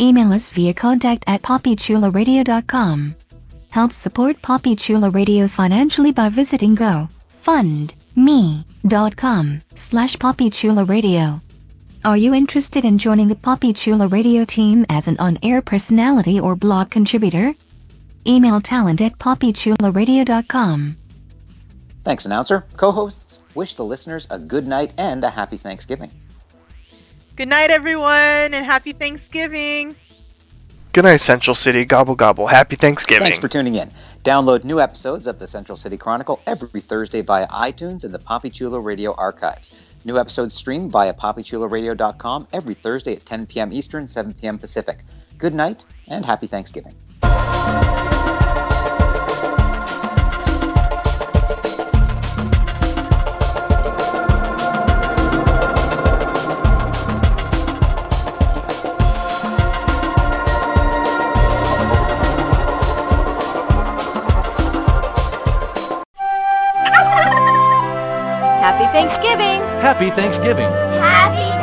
Email us via contact at papi chulo radio dot com. Help support Papi Chulo Radio financially by visiting gofundme.com slash Papi Chulo Radio. Are you interested in joining the Papi Chulo Radio team as an on-air personality or blog contributor? Email talent at papi chulo radio dot com. Thanks, announcer. Co-hosts, wish the listeners a good night and a happy Thanksgiving. Good night, everyone, and happy Thanksgiving. Good night, Central City. Gobble, gobble. Happy Thanksgiving. Thanks for tuning in. Download new episodes of the Central City Chronicle every Thursday via iTunes and the Papi Chulo Radio archives. New episodes stream via papi chulo radio dot com every Thursday at ten p.m. Eastern, seven p.m. Pacific. Good night, and happy Thanksgiving. Happy Thanksgiving! Happy Thanksgiving! Happy